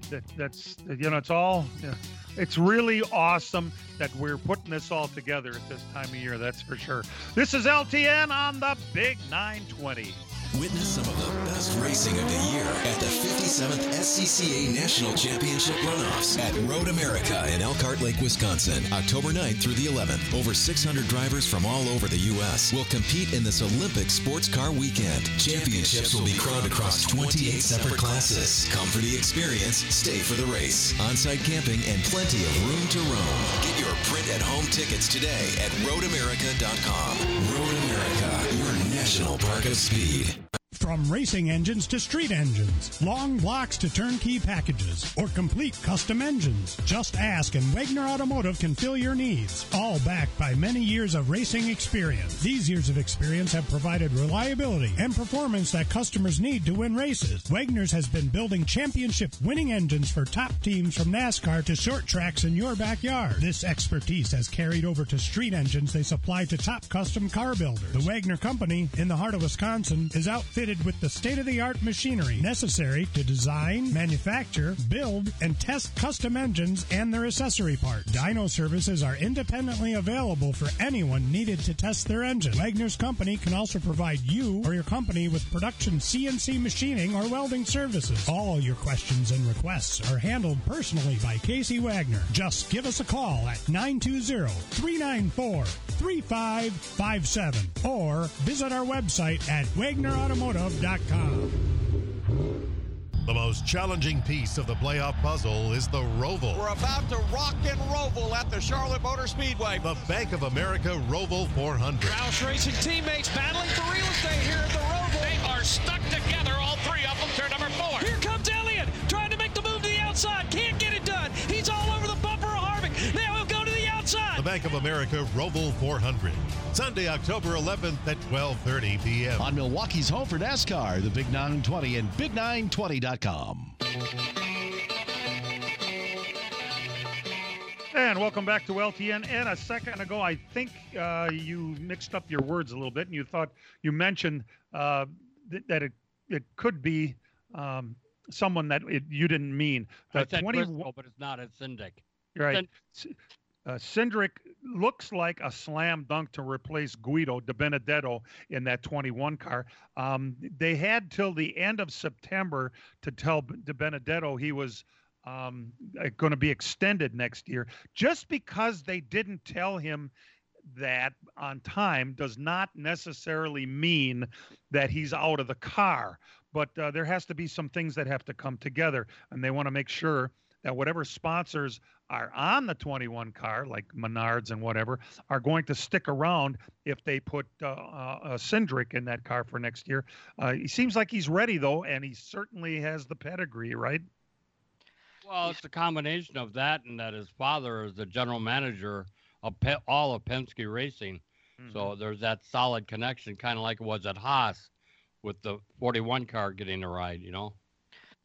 That, that's, you know, it's all, yeah. It's really awesome that we're putting this all together at this time of year, that's for sure. This is L T N on the Big nine twenty. Witness some of the best racing of the year at the fifty-seventh S C C A National Championship runoffs at Road America in Elkhart Lake, Wisconsin, October ninth through the eleventh. Over six hundred drivers from all over the U S will compete in this Olympic sports car weekend. Championships will be crowned across twenty-eight separate classes. Come for the experience, stay for the race. On-site camping and plenty of room to roam. Get your print-at-home tickets today at road america dot com. Road America, your national park of speed. From racing engines to street engines, long blocks to turnkey packages, or complete custom engines, just ask and Wagner Automotive can fill your needs, all backed by many years of racing experience. These years of experience have provided reliability and performance that customers need to win races. Wagner's has been building championship-winning engines for top teams from NASCAR to short tracks in your backyard. This expertise has carried over to street engines they supply to top custom car builders. The Wagner Company, in the heart of Wisconsin, is outfitted with the state-of-the-art machinery necessary to design, manufacture, build, and test custom engines and their accessory parts. Dyno services are independently available for anyone needed to test their engine. Wagner's company can also provide you or your company with production C N C machining or welding services. All your questions and requests are handled personally by Casey Wagner. Just give us a call at nine two zero, three nine four, three five five seven or visit our website at wagner automotive dot com. The most challenging piece of the playoff puzzle is the Roval. We're about to rock and roval at the Charlotte Motor Speedway. The Bank of America Roval four hundred. Roush Racing teammates battling for real estate here at the Roval. They are stuck together, all three of them, turn number four. Here comes Elliott, trying to make the move to the outside, can't get it done. He's all over the bumper of Harvick. Now he'll go to the outside. The Bank of America Roval four hundred. Sunday, October eleventh at twelve thirty p.m. on Milwaukee's home for NASCAR, the Big nine twenty and big nine twenty dot com. And welcome back to L T N. And a second ago, I think uh, you mixed up your words a little bit, and you thought you mentioned uh, th- that it, it could be um, someone that it, you didn't mean. The I said twenty- Briscoe, but it's not. It's Cindric. Right. Cind- Uh, Cindric looks like a slam dunk to replace Guido De Benedetto in that twenty-one car. Um, they had till the end of September to tell De Benedetto he was um, going to be extended next year. Just because they didn't tell him that on time does not necessarily mean that he's out of the car. But uh, there has to be some things that have to come together, and they want to make sure that whatever sponsors are on the twenty-one car, like Menards and whatever, are going to stick around if they put uh, uh, Cindric in that car for next year. Uh, he seems like he's ready, though, and he certainly has the pedigree, right? Well, it's a combination of that and that his father is the general manager of Pe- all of Penske Racing. Mm-hmm. So there's that solid connection, kind of like it was at Haas with the forty-one car getting a ride, you know?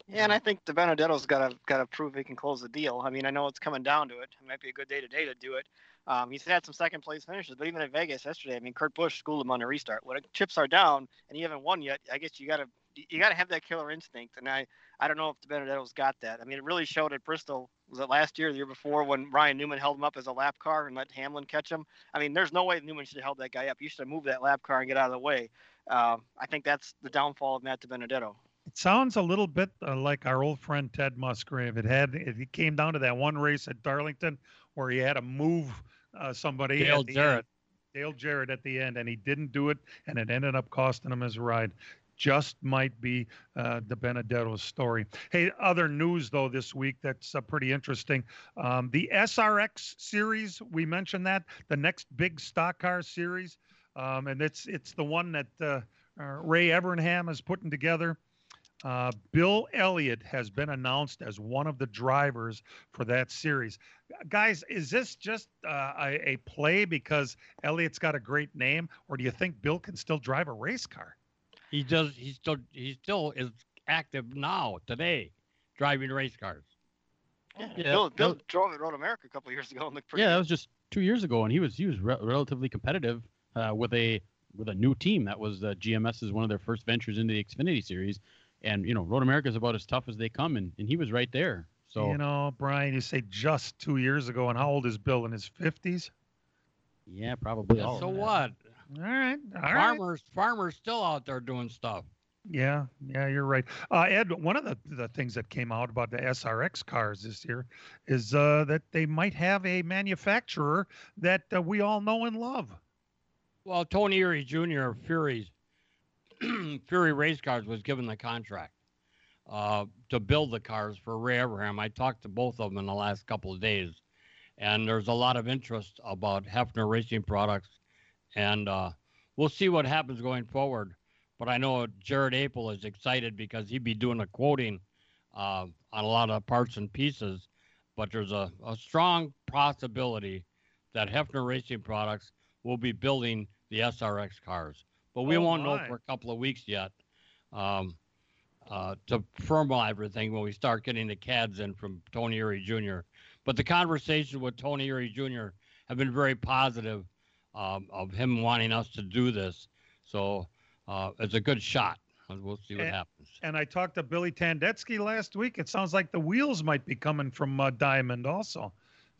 Yeah, and I think De Benedetto's got to got to prove he can close the deal. I mean, I know it's coming down to it. It might be a good day today to do it. Um, he's had some second-place finishes, but even at Vegas yesterday, I mean, Kurt Busch schooled him on a restart. When chips are down and you haven't won yet, I guess you got to you got to have that killer instinct, and I, I don't know if De Benedetto's got that. I mean, it really showed at Bristol. Was it last year or the year before when Ryan Newman held him up as a lap car and let Hamlin catch him? I mean, there's no way Newman should have held that guy up. You should have moved that lap car and get out of the way. Uh, I think that's the downfall of Matt De Benedetto. It sounds a little bit uh, like our old friend Ted Musgrave. It had if he came down to that one race at Darlington where he had to move uh, somebody. Dale at the Jarrett. End, Dale Jarrett at the end, and he didn't do it, and it ended up costing him his ride. Just might be uh, De Benedetto's story. Hey, other news, though, this week that's uh, pretty interesting. Um, the S R X series, we mentioned that, the next big stock car series, um, and it's, it's the one that uh, uh, Ray Evernham is putting together. Uh, Bill Elliott has been announced as one of the drivers for that series. Guys, is this just uh, a, a play because Elliott's got a great name, or do you think Bill can still drive a race car? He does. He still he still is active now today, driving race cars. Yeah, yeah Bill, Bill was, drove at Road America a couple of years ago and looked pretty. Yeah, good. That was just two years ago, and he was he was re- relatively competitive uh, with a with a new team that was uh, GMS's one of their first ventures into the Xfinity series. And, you know, Road America is about as tough as they come, and, and he was right there. So you know, Brian, you say just two years ago, and how old is Bill? In his fifties? Yeah, probably. Yeah, so what? All right. All farmers, right. Farmers still out there doing stuff. Yeah, yeah, you're right. Uh, Ed, one of the, the things that came out about the S R X cars this year is uh, that they might have a manufacturer that uh, we all know and love. Well, Tony Eury Junior of Fury's Fury Race Cars was given the contract uh, to build the cars for Ray Abraham. I talked to both of them in the last couple of days, and there's a lot of interest about Hefner Racing Products, and uh, we'll see what happens going forward. But I know Jared Apel is excited because he'd be doing a quoting uh, on a lot of parts and pieces. But there's a, a strong possibility that Hefner Racing Products will be building the S R X cars. But we oh won't my. know for a couple of weeks yet um, uh, to firm everything when we start getting the C A Ds in from Tony Eury Junior But the conversations with Tony Eury Junior have been very positive um, of him wanting us to do this. So... Uh, it's a good shot. We'll see what and, happens. And I talked to Billy Tandetsky last week. It sounds like the wheels might be coming from uh, Diamond also.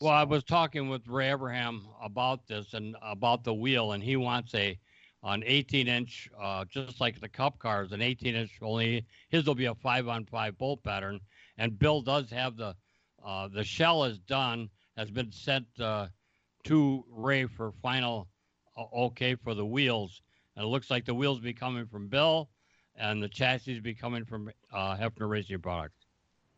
Well, so. I was talking with Ray Abraham about this and about the wheel, and he wants a an eighteen-inch, uh, just like the Cup cars, an eighteen-inch only. His will be a five-on-five bolt pattern. And Bill does have the uh, the shell is done, has been sent uh, to Ray for final uh, okay for the wheels. And it looks like the wheels be coming from Bill, and the chassis be coming from uh, Hefner Racing Products.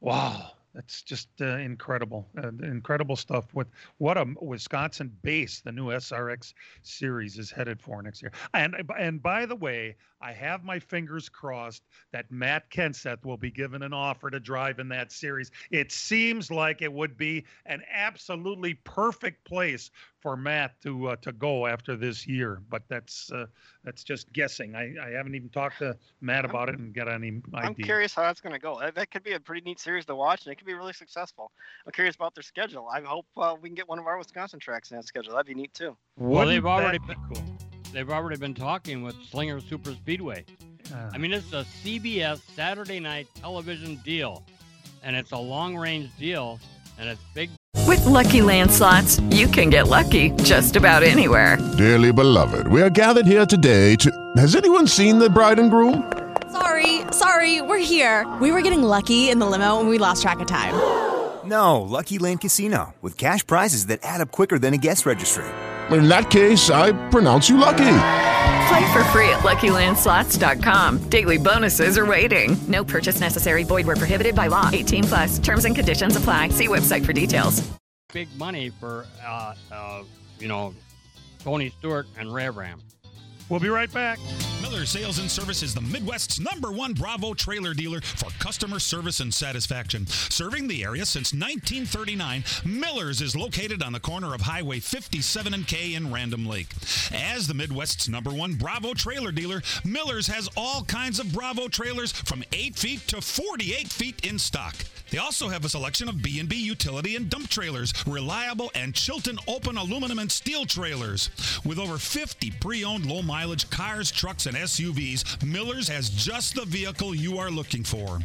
Wow, that's just uh, incredible, uh, incredible stuff. With what a Wisconsin base the new S R X series is headed for next year. And and by the way, I have my fingers crossed that Matt Kenseth will be given an offer to drive in that series. It seems like it would be an absolutely perfect place for Matt to uh, to go after this year, but that's uh, that's just guessing. I, I haven't even talked to Matt about it and got any idea. I'm curious how that's going to go. That, that could be a pretty neat series to watch, and it could be really successful. I'm curious about their schedule. I hope uh, we can get one of our Wisconsin tracks in that schedule. That'd be neat too. Well, Wouldn't they've already been cool. They've already been talking with Slinger Super Speedway. Uh, I mean, it's a C B S Saturday night television deal, and it's a long range deal, and it's big. With Lucky Land Slots, you can get lucky just about anywhere. Dearly beloved, we are gathered here today to... Has anyone seen the bride and groom? Sorry, sorry, we're here. We were getting lucky in the limo and we lost track of time. No, Lucky Land Casino, with cash prizes that add up quicker than a guest registry. In that case, I pronounce you lucky. Play for free at Lucky Land Slots dot com. Daily bonuses are waiting. No purchase necessary. Void where prohibited by law. eighteen plus. Terms and conditions apply. See website for details. Big money for, uh, uh, you know, Tony Stewart and Ray Abraham. We'll be right back. Miller's Sales and Service is the Midwest's number one Bravo trailer dealer for customer service and satisfaction. Serving the area since nineteen thirty-nine, Miller's is located on the corner of Highway fifty-seven and K in Random Lake. As the Midwest's number one Bravo trailer dealer, Miller's has all kinds of Bravo trailers from eight feet to forty-eight feet in stock. They also have a selection of B and B utility and dump trailers, reliable and Chilton open aluminum and steel trailers. With over fifty pre-owned low-mileage cars, trucks, and S U Vs, Miller's has just the vehicle you are looking for.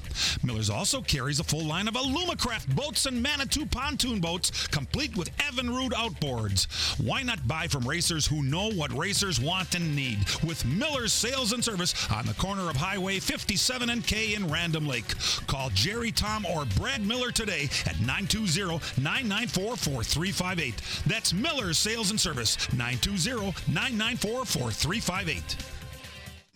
Miller's also carries a full line of Alumacraft boats and Manitou pontoon boats, complete with Evinrude outboards. Why not buy from racers who know what racers want and need with Miller's Sales and Service on the corner of Highway fifty-seven and K in Random Lake. Call Jerry, Tom, or Brad Miller today at nine two zero, nine nine four, four three five eight. That's Miller's Sales and Service, nine two zero, nine nine four, four three five eight.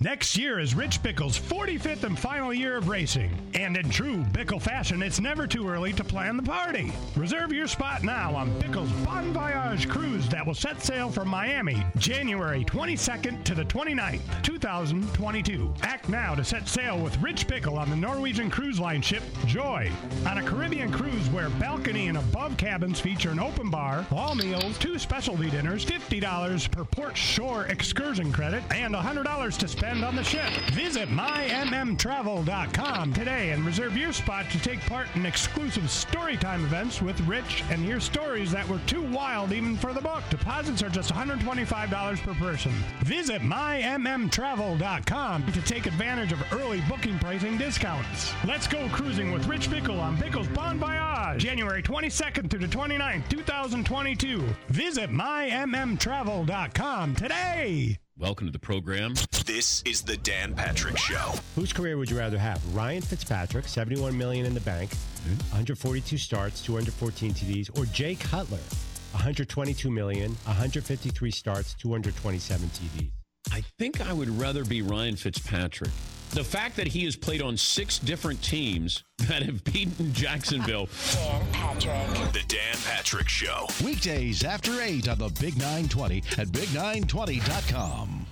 Next year is Rich Bickle's forty-fifth and final year of racing. And in true Bickle fashion, it's never too early to plan the party. Reserve your spot now on Bickle's Bon Voyage cruise that will set sail from Miami January twenty-second to the twenty-ninth, two thousand twenty-two. Act now to set sail with Rich Bickle on the Norwegian cruise line ship Joy, on a Caribbean cruise where balcony and above cabins feature an open bar, all meals, two specialty dinners, fifty dollars per port shore excursion credit, and one hundred dollars to spend on the ship. Visit my m m travel dot com today and reserve your spot to take part in exclusive storytime events with Rich and hear stories that were too wild even for the book. Deposits are just one hundred twenty-five dollars per person. Visit my m m travel dot com to take advantage of early booking pricing discounts. Let's go cruising with Rich Bickle on Bickle's Bon Voyage, January twenty-second through the twenty-ninth, two thousand twenty-two. Visit my m m travel dot com today. Welcome to the program. This is the Dan Patrick Show. Whose career would you rather have? Ryan Fitzpatrick, seventy-one million dollars in the bank, mm-hmm. one hundred forty-two starts, two hundred fourteen T Ds, or Jake Cutler, one hundred twenty-two million dollars, one hundred fifty-three starts, two hundred twenty-seven T Ds. I think I would rather be Ryan Fitzpatrick. The fact that he has played on six different teams that have beaten Jacksonville. Dan Patrick. The Dan Patrick Show. Weekdays after eight on the Big nine twenty at big nine twenty dot com.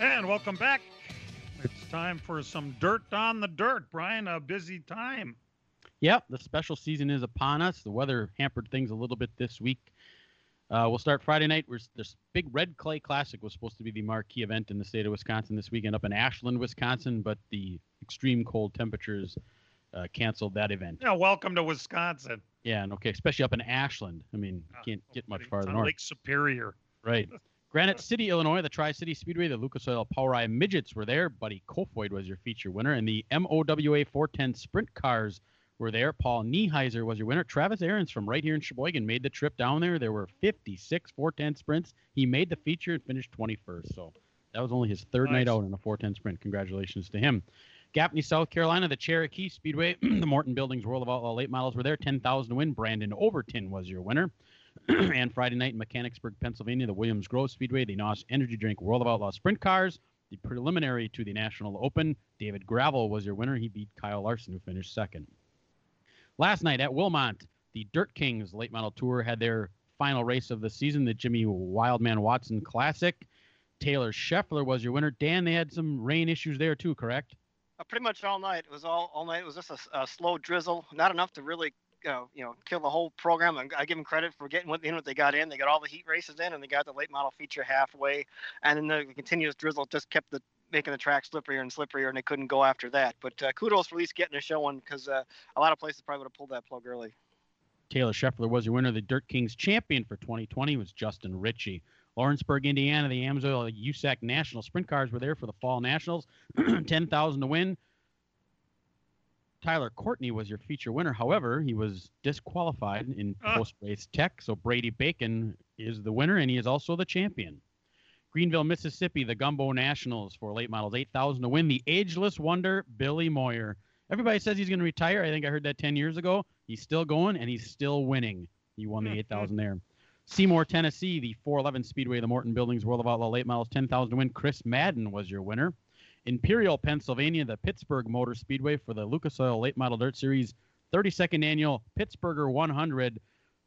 And welcome back. It's time for some dirt on the dirt. Brian, a busy time. Yep, the special season is upon us. The weather hampered things a little bit this week. Uh, we'll start Friday night. We're, this big Red Clay Classic was supposed to be the marquee event in the state of Wisconsin this weekend up in Ashland, Wisconsin, but the extreme cold temperatures uh, canceled that event. Yeah, welcome to Wisconsin. Yeah, and okay, especially up in Ashland. I mean, you can't get much farther north. Lake Superior. Right. Granite City, Illinois, the Tri-City Speedway, the Lucas Oil Power Eye Midgets were there. Buddy Kofoid was your feature winner, and the M O W A four ten Sprint Cars were there. Paul Nieheiser was your winner. Travis Ahrens from right here in Sheboygan made the trip down there. There were fifty-six four ten sprints. He made the feature and finished twenty-first. So that was only his third nice. night out in a four ten sprint. Congratulations to him. Gaffney, South Carolina, the Cherokee Speedway, the Morton Buildings World of Outlaw late models were there. ten thousand to win. Brandon Overton was your winner. And Friday night in Mechanicsburg, Pennsylvania, the Williams Grove Speedway, the N O S Energy Drink World of Outlaw Sprint Cars, the preliminary to the National Open. David Gravel was your winner. He beat Kyle Larson, who finished second. Last night at Wilmont, the Dirt Kings Late Model Tour had their final race of the season, the Jimmy Wildman Watson Classic. Taylor Scheffler was your winner. Dan, they had some rain issues there too, correct? Uh, pretty much all night. It was all, all night. It was just a, a slow drizzle, not enough to really uh, you know, kill the whole program. And I give them credit for getting what, in what they got in. They got all the heat races in, and they got the late model feature halfway. And then the continuous drizzle just kept the making the track slipperier and slipperier, and they couldn't go after that. But uh, kudos for at least getting a show on, because uh, a lot of places probably would have pulled that plug early. Taylor Scheffler was your winner. The Dirt Kings champion for twenty twenty was Justin Ritchie. Lawrenceburg, Indiana, the AMSA U S A C National Sprint Cars were there for the Fall Nationals. ten thousand to win. Tyler Courtney was your feature winner. However, he was disqualified in uh. post-race tech, so Brady Bacon is the winner, and he is also the champion. Greenville, Mississippi, the Gumbo Nationals for late models, eight thousand to win. The ageless wonder, Billy Moyer. Everybody says he's going to retire. I think I heard that ten years ago. He's still going, and he's still winning. He won the eight thousand there. Seymour, Tennessee, the four eleven Speedway, the Morton Buildings World of Outlaw late models, ten thousand to win. Chris Madden was your winner. Imperial, Pennsylvania, the Pittsburgh Motor Speedway for the Lucas Oil Late Model Dirt Series, thirty-second Annual Pittsburgher one hundred,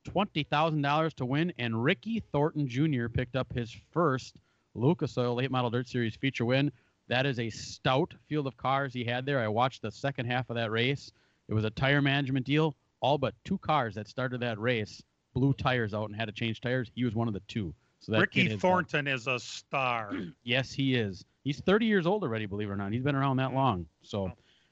twenty thousand dollars to win. And Ricky Thornton Junior picked up his first Lucas Oil Late Model Dirt Series feature win. That is a stout field of cars he had there. I watched the second half of that race. It was a tire management deal. All but two cars that started that race blew tires out and had to change tires. He was one of the two. So that Ricky Thornton is a star. Yes, he is. He's thirty years old already, believe it or not. He's been around that long. So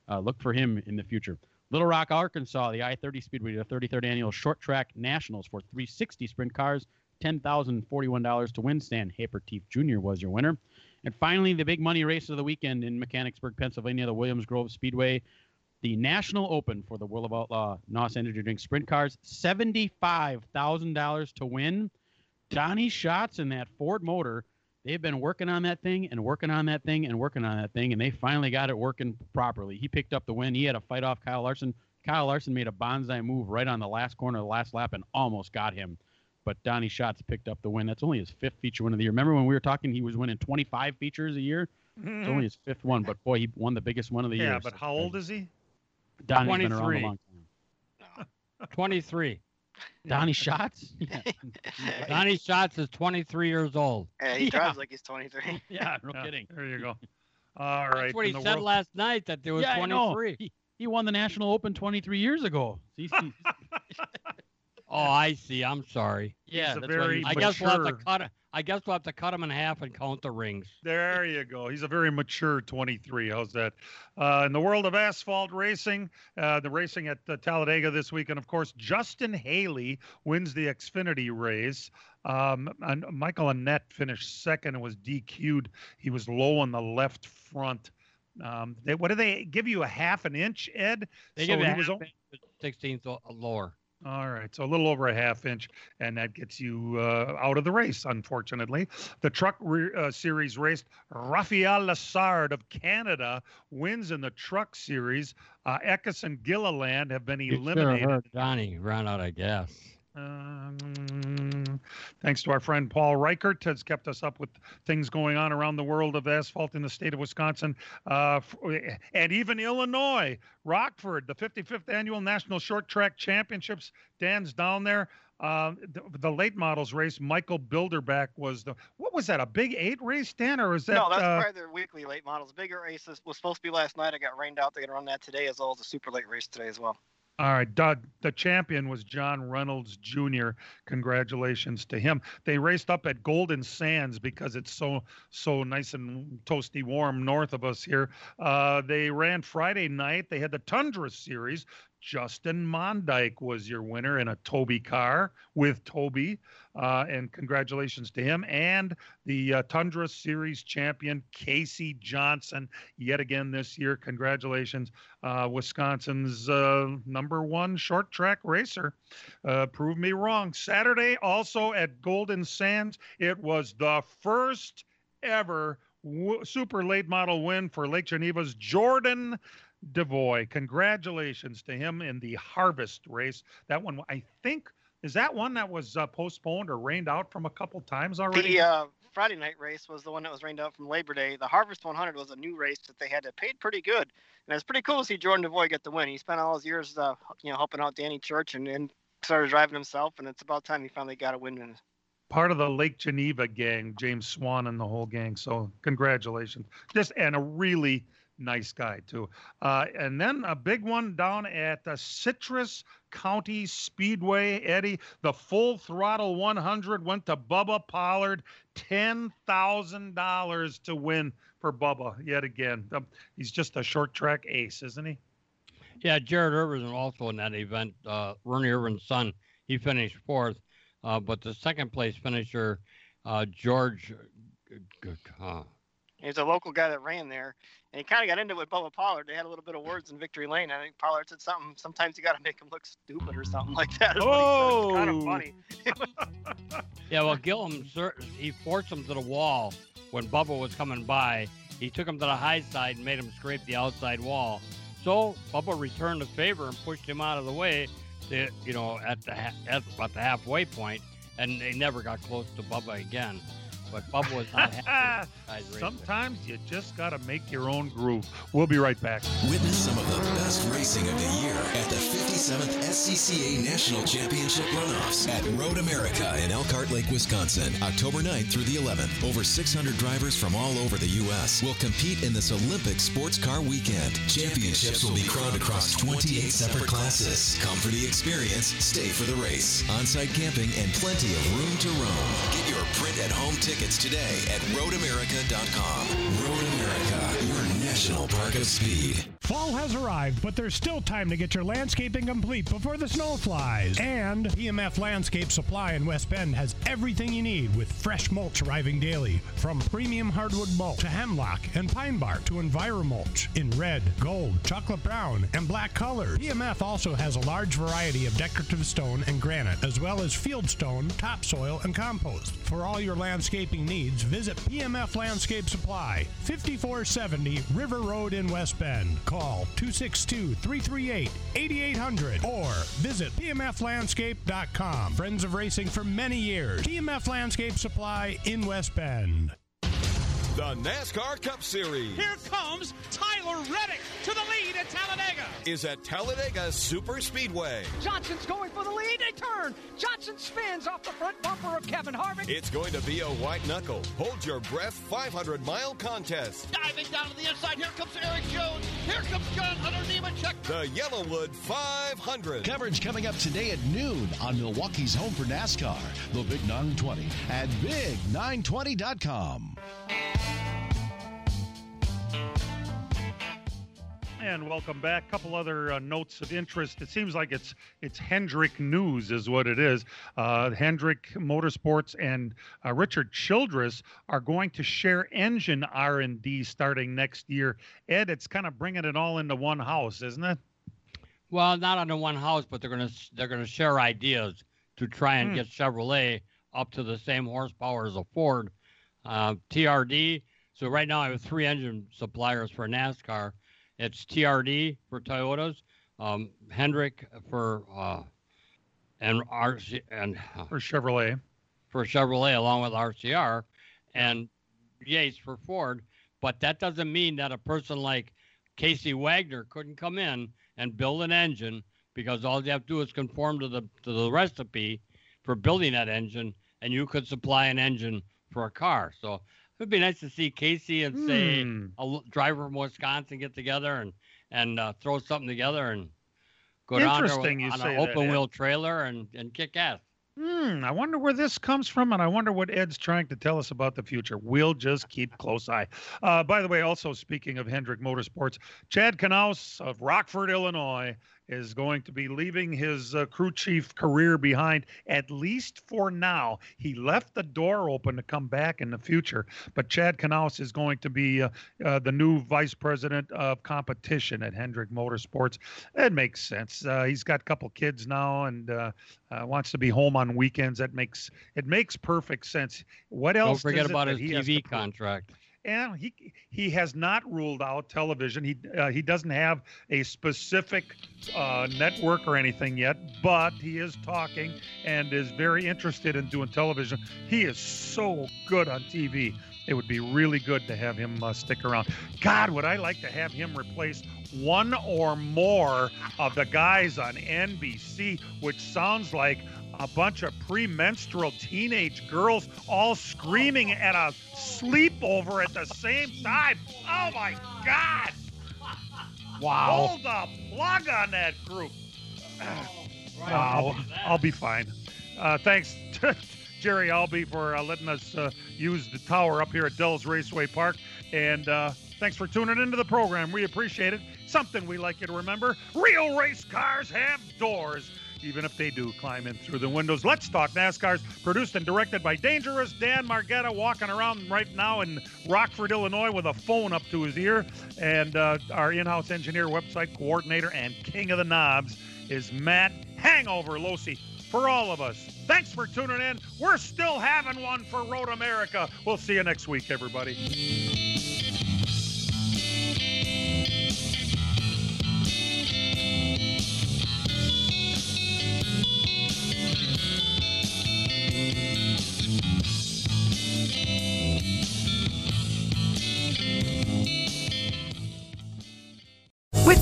uh, look for him in the future. Little Rock, Arkansas, the I thirty Speedway, the thirty-third Annual Short Track Nationals for three sixty Sprint Cars. ten thousand forty-one dollars to win. Stan Hapertief Junior was your winner. And finally, the big money race of the weekend in Mechanicsburg, Pennsylvania, the Williams Grove Speedway, the National Open for the World of Outlaw N O S Energy Drink Sprint Cars, seventy-five thousand dollars to win. Donnie Schatz and that Ford motor, they've been working on that thing and working on that thing and working on that thing, and they finally got it working properly. He picked up the win. He had a fight off Kyle Larson. Kyle Larson made a bonsai move right on the last corner of the last lap and almost got him. But Donnie Schatz picked up the win. That's only his fifth feature win of the year. Remember when we were talking, he was winning twenty-five features a year? Mm-hmm. It's only his fifth one, but boy, he won the biggest one of the yeah, year. Yeah, but so how old is he? Donnie's twenty-three. Been around a long time. twenty-three. Donnie Schatz? Yeah. Donnie Schatz is twenty-three years old. Yeah, he drives yeah. like he's twenty-three. Yeah, no yeah, kidding. There you go. All right. That's what he said world... last night, that there was yeah, twenty-three. He, he won the National Open twenty-three years ago. He's, he's... Oh, I see. I'm sorry. Yeah, that's very I guess we'll have to cut. I guess we'll have to cut him in half and count the rings. There you go. He's a very mature twenty-three. How's that? Uh, in the world of asphalt racing, uh, the racing at uh, Talladega this week, and of course, Justin Haley wins the Xfinity race. Um, and Michael Annette finished second and was D Q'd. He was low on the left front. Um, they, what do they give you? A half an inch, Ed? They so give you a half inch, sixteenth lower. All right, so a little over a half inch, and that gets you uh, out of the race, unfortunately. The Truck re- uh, Series race, Raphael Lassard of Canada wins in the Truck Series. Uh, Eckes Gilliland have been eliminated. You sure heard Johnny ran out of gas. Um, thanks to our friend Paul Reichert has kept us up with things going on around the world of asphalt in the state of Wisconsin uh, and even Illinois. Rockford, the fifty-fifth Annual National Short Track Championships. Dan's down there. Uh, the, the late models race, Michael Bilderback was the, what was that, a big eight race, Dan, or is that? No, that's uh, probably their weekly late models. Bigger races was supposed to be last night. It got rained out. They're going to run that today as well as a super late race today as well. All right, Doug, the champion was John Reynolds Junior Congratulations to him. They raced up at Golden Sands because it's so so nice and toasty warm north of us here. Uh, they ran Friday night. They had the Tundra Series. Justin Mondyke was your winner in a Toby car with Toby, uh, and congratulations to him. And the uh, Tundra Series champion, Casey Johnson, yet again this year. Congratulations, uh, Wisconsin's uh, number one short track racer. Uh, prove me wrong. Saturday, also at Golden Sands, it was the first ever w- super late model win for Lake Geneva's Jordan Devoy. Congratulations to him in the Harvest race. That one, I think, is that one that was uh, postponed or rained out from a couple times already? The uh, Friday night race was the one that was rained out from Labor Day. The Harvest one hundred was a new race that they had that paid pretty good, and it's pretty cool to see Jordan Devoy get the win. He spent all his years, uh, you know, helping out Danny Church, and then started driving himself, and it's about time he finally got a win in. Part of the Lake Geneva gang, James Swan and the whole gang. So congratulations, just and a really nice guy, too. Uh, and then a big one down at the Citrus County Speedway, Eddie. The Full Throttle one hundred went to Bubba Pollard. ten thousand dollars to win for Bubba yet again. Um, he's just a short track ace, isn't he? Yeah, Jared Irvin also in that event. Uh, Ernie Irvin's son, he finished fourth. Uh, but the second place finisher, uh, George... Uh, He's a local guy that ran there, and he kind of got into it with Bubba Pollard. They had a little bit of words in Victory Lane. I think Pollard said something. Sometimes you got to make him look stupid or something like that. Oh! It's kind of funny. Yeah, well, Gillum, he forced him to the wall when Bubba was coming by. He took him to the high side and made him scrape the outside wall. So Bubba returned the favor and pushed him out of the way, to, you know, at, the, at about the halfway point, and they never got close to Bubba again. But Bubba was not happy. Sometimes you just got to make your own groove. We'll be right back. Witness some of the best racing of the year at the fifty-seventh S C C A National Championship runoffs at Road America in Elkhart Lake, Wisconsin, October ninth through the eleventh. Over six hundred drivers from all over the U S will compete in this Olympic sports car weekend. Championships will be crowned across twenty-eight separate classes. Come for the experience, stay for the race. On-site camping and plenty of room to roam. Get your print-at-home ticket today at road america dot com. Road America, your national park of speed. Fall has arrived, but there's still time to get your landscaping complete before the snow flies. And P M F Landscape Supply in West Bend has everything you need, with fresh mulch arriving daily. From premium hardwood mulch to hemlock and pine bark to EnviroMulch in red, gold, chocolate brown, and black colors. P M F also has a large variety of decorative stone and granite, as well as field stone, topsoil, and compost. For all your landscaping needs, visit P M F Landscape Supply, fifty-four seventy River Road in West Bend. Call two six two, three three eight, eight eight zero zero or visit P M F landscape dot com. Friends of racing for many years. P M F Landscape Supply in West Bend. The NASCAR Cup Series. Here comes Tyler Reddick to the lead at Talladega. Is at Talladega Super Speedway. Johnson's going for the lead. They turn. Johnson spins off the front bumper of Kevin Harvick. It's going to be a white knuckle, hold your breath five hundred mile contest. Diving down to the inside. Here comes Eric Jones. Here comes John Hunter Nemechek. The Yellowwood five hundred. Coverage coming up today at noon on Milwaukee's home for NASCAR, the Big nine twenty at big nine twenty dot com. And welcome back. A couple other uh, notes of interest. It seems like it's it's Hendrick news is what it is. Uh, Hendrick Motorsports and uh, Richard Childress are going to share engine R and D starting next year. Ed, it's kind of bringing it all into one house, isn't it? Well, not under one house, but they're gonna they're gonna share ideas to try and mm. get Chevrolet up to the same horsepower as a Ford. Uh, T R D. So right now I have three engine suppliers for NASCAR. It's T R D for Toyotas, um, Hendrick for uh, and R C and uh, for Chevrolet, for Chevrolet along with R C R, and Yates for Ford. But that doesn't mean that a person like Casey Wagner couldn't come in and build an engine, because all you have to do is conform to the to the recipe for building that engine, and you could supply an engine for a car. So it would be nice to see Casey and say mm. a driver from Wisconsin get together and and uh, throw something together and go down there on an open wheel trailer and and kick ass. Hmm, I wonder where this comes from, and I wonder what Ed's trying to tell us about the future. We'll just keep close eye. Uh, by the way, also speaking of Hendrick Motorsports, Chad Knaus of Rockford, Illinois, is going to be leaving his uh, crew chief career behind, at least for now. He left the door open to come back in the future, but Chad Knaus is going to be uh, uh, the new vice president of competition at Hendrick Motorsports. It makes sense. Uh, he's got a couple kids now and uh, uh, wants to be home on weekends. That makes it makes perfect sense. What else? Don't forget about his T V contract. And he he has not ruled out television. He uh, he doesn't have a specific uh, network or anything yet, but he is talking and is very interested in doing television. He is so good on T V. It would be really good to have him uh, stick around. God, would I like to have him replace one or more of the guys on N B C, which sounds like a bunch of premenstrual teenage girls all screaming at a sleepover at the same time. Oh, my God. Wow. Hold the plug on that group. Wow. I'll be fine. Uh, thanks, Jerry Albee, for uh, letting us uh, use the tower up here at Dulles Raceway Park. And uh, thanks for tuning into the program. We appreciate it. Something we like you to remember, real race cars have doors. Even if they do climb in through the windows. Let's Talk NASCAR's produced and directed by Dangerous Dan Margetta, walking around right now in Rockford, Illinois, with a phone up to his ear. And uh, our in-house engineer, website coordinator, and king of the knobs is Matt Hangover Losey. For all of us, thanks for tuning in. We're still having one for Road America. We'll see you next week, everybody.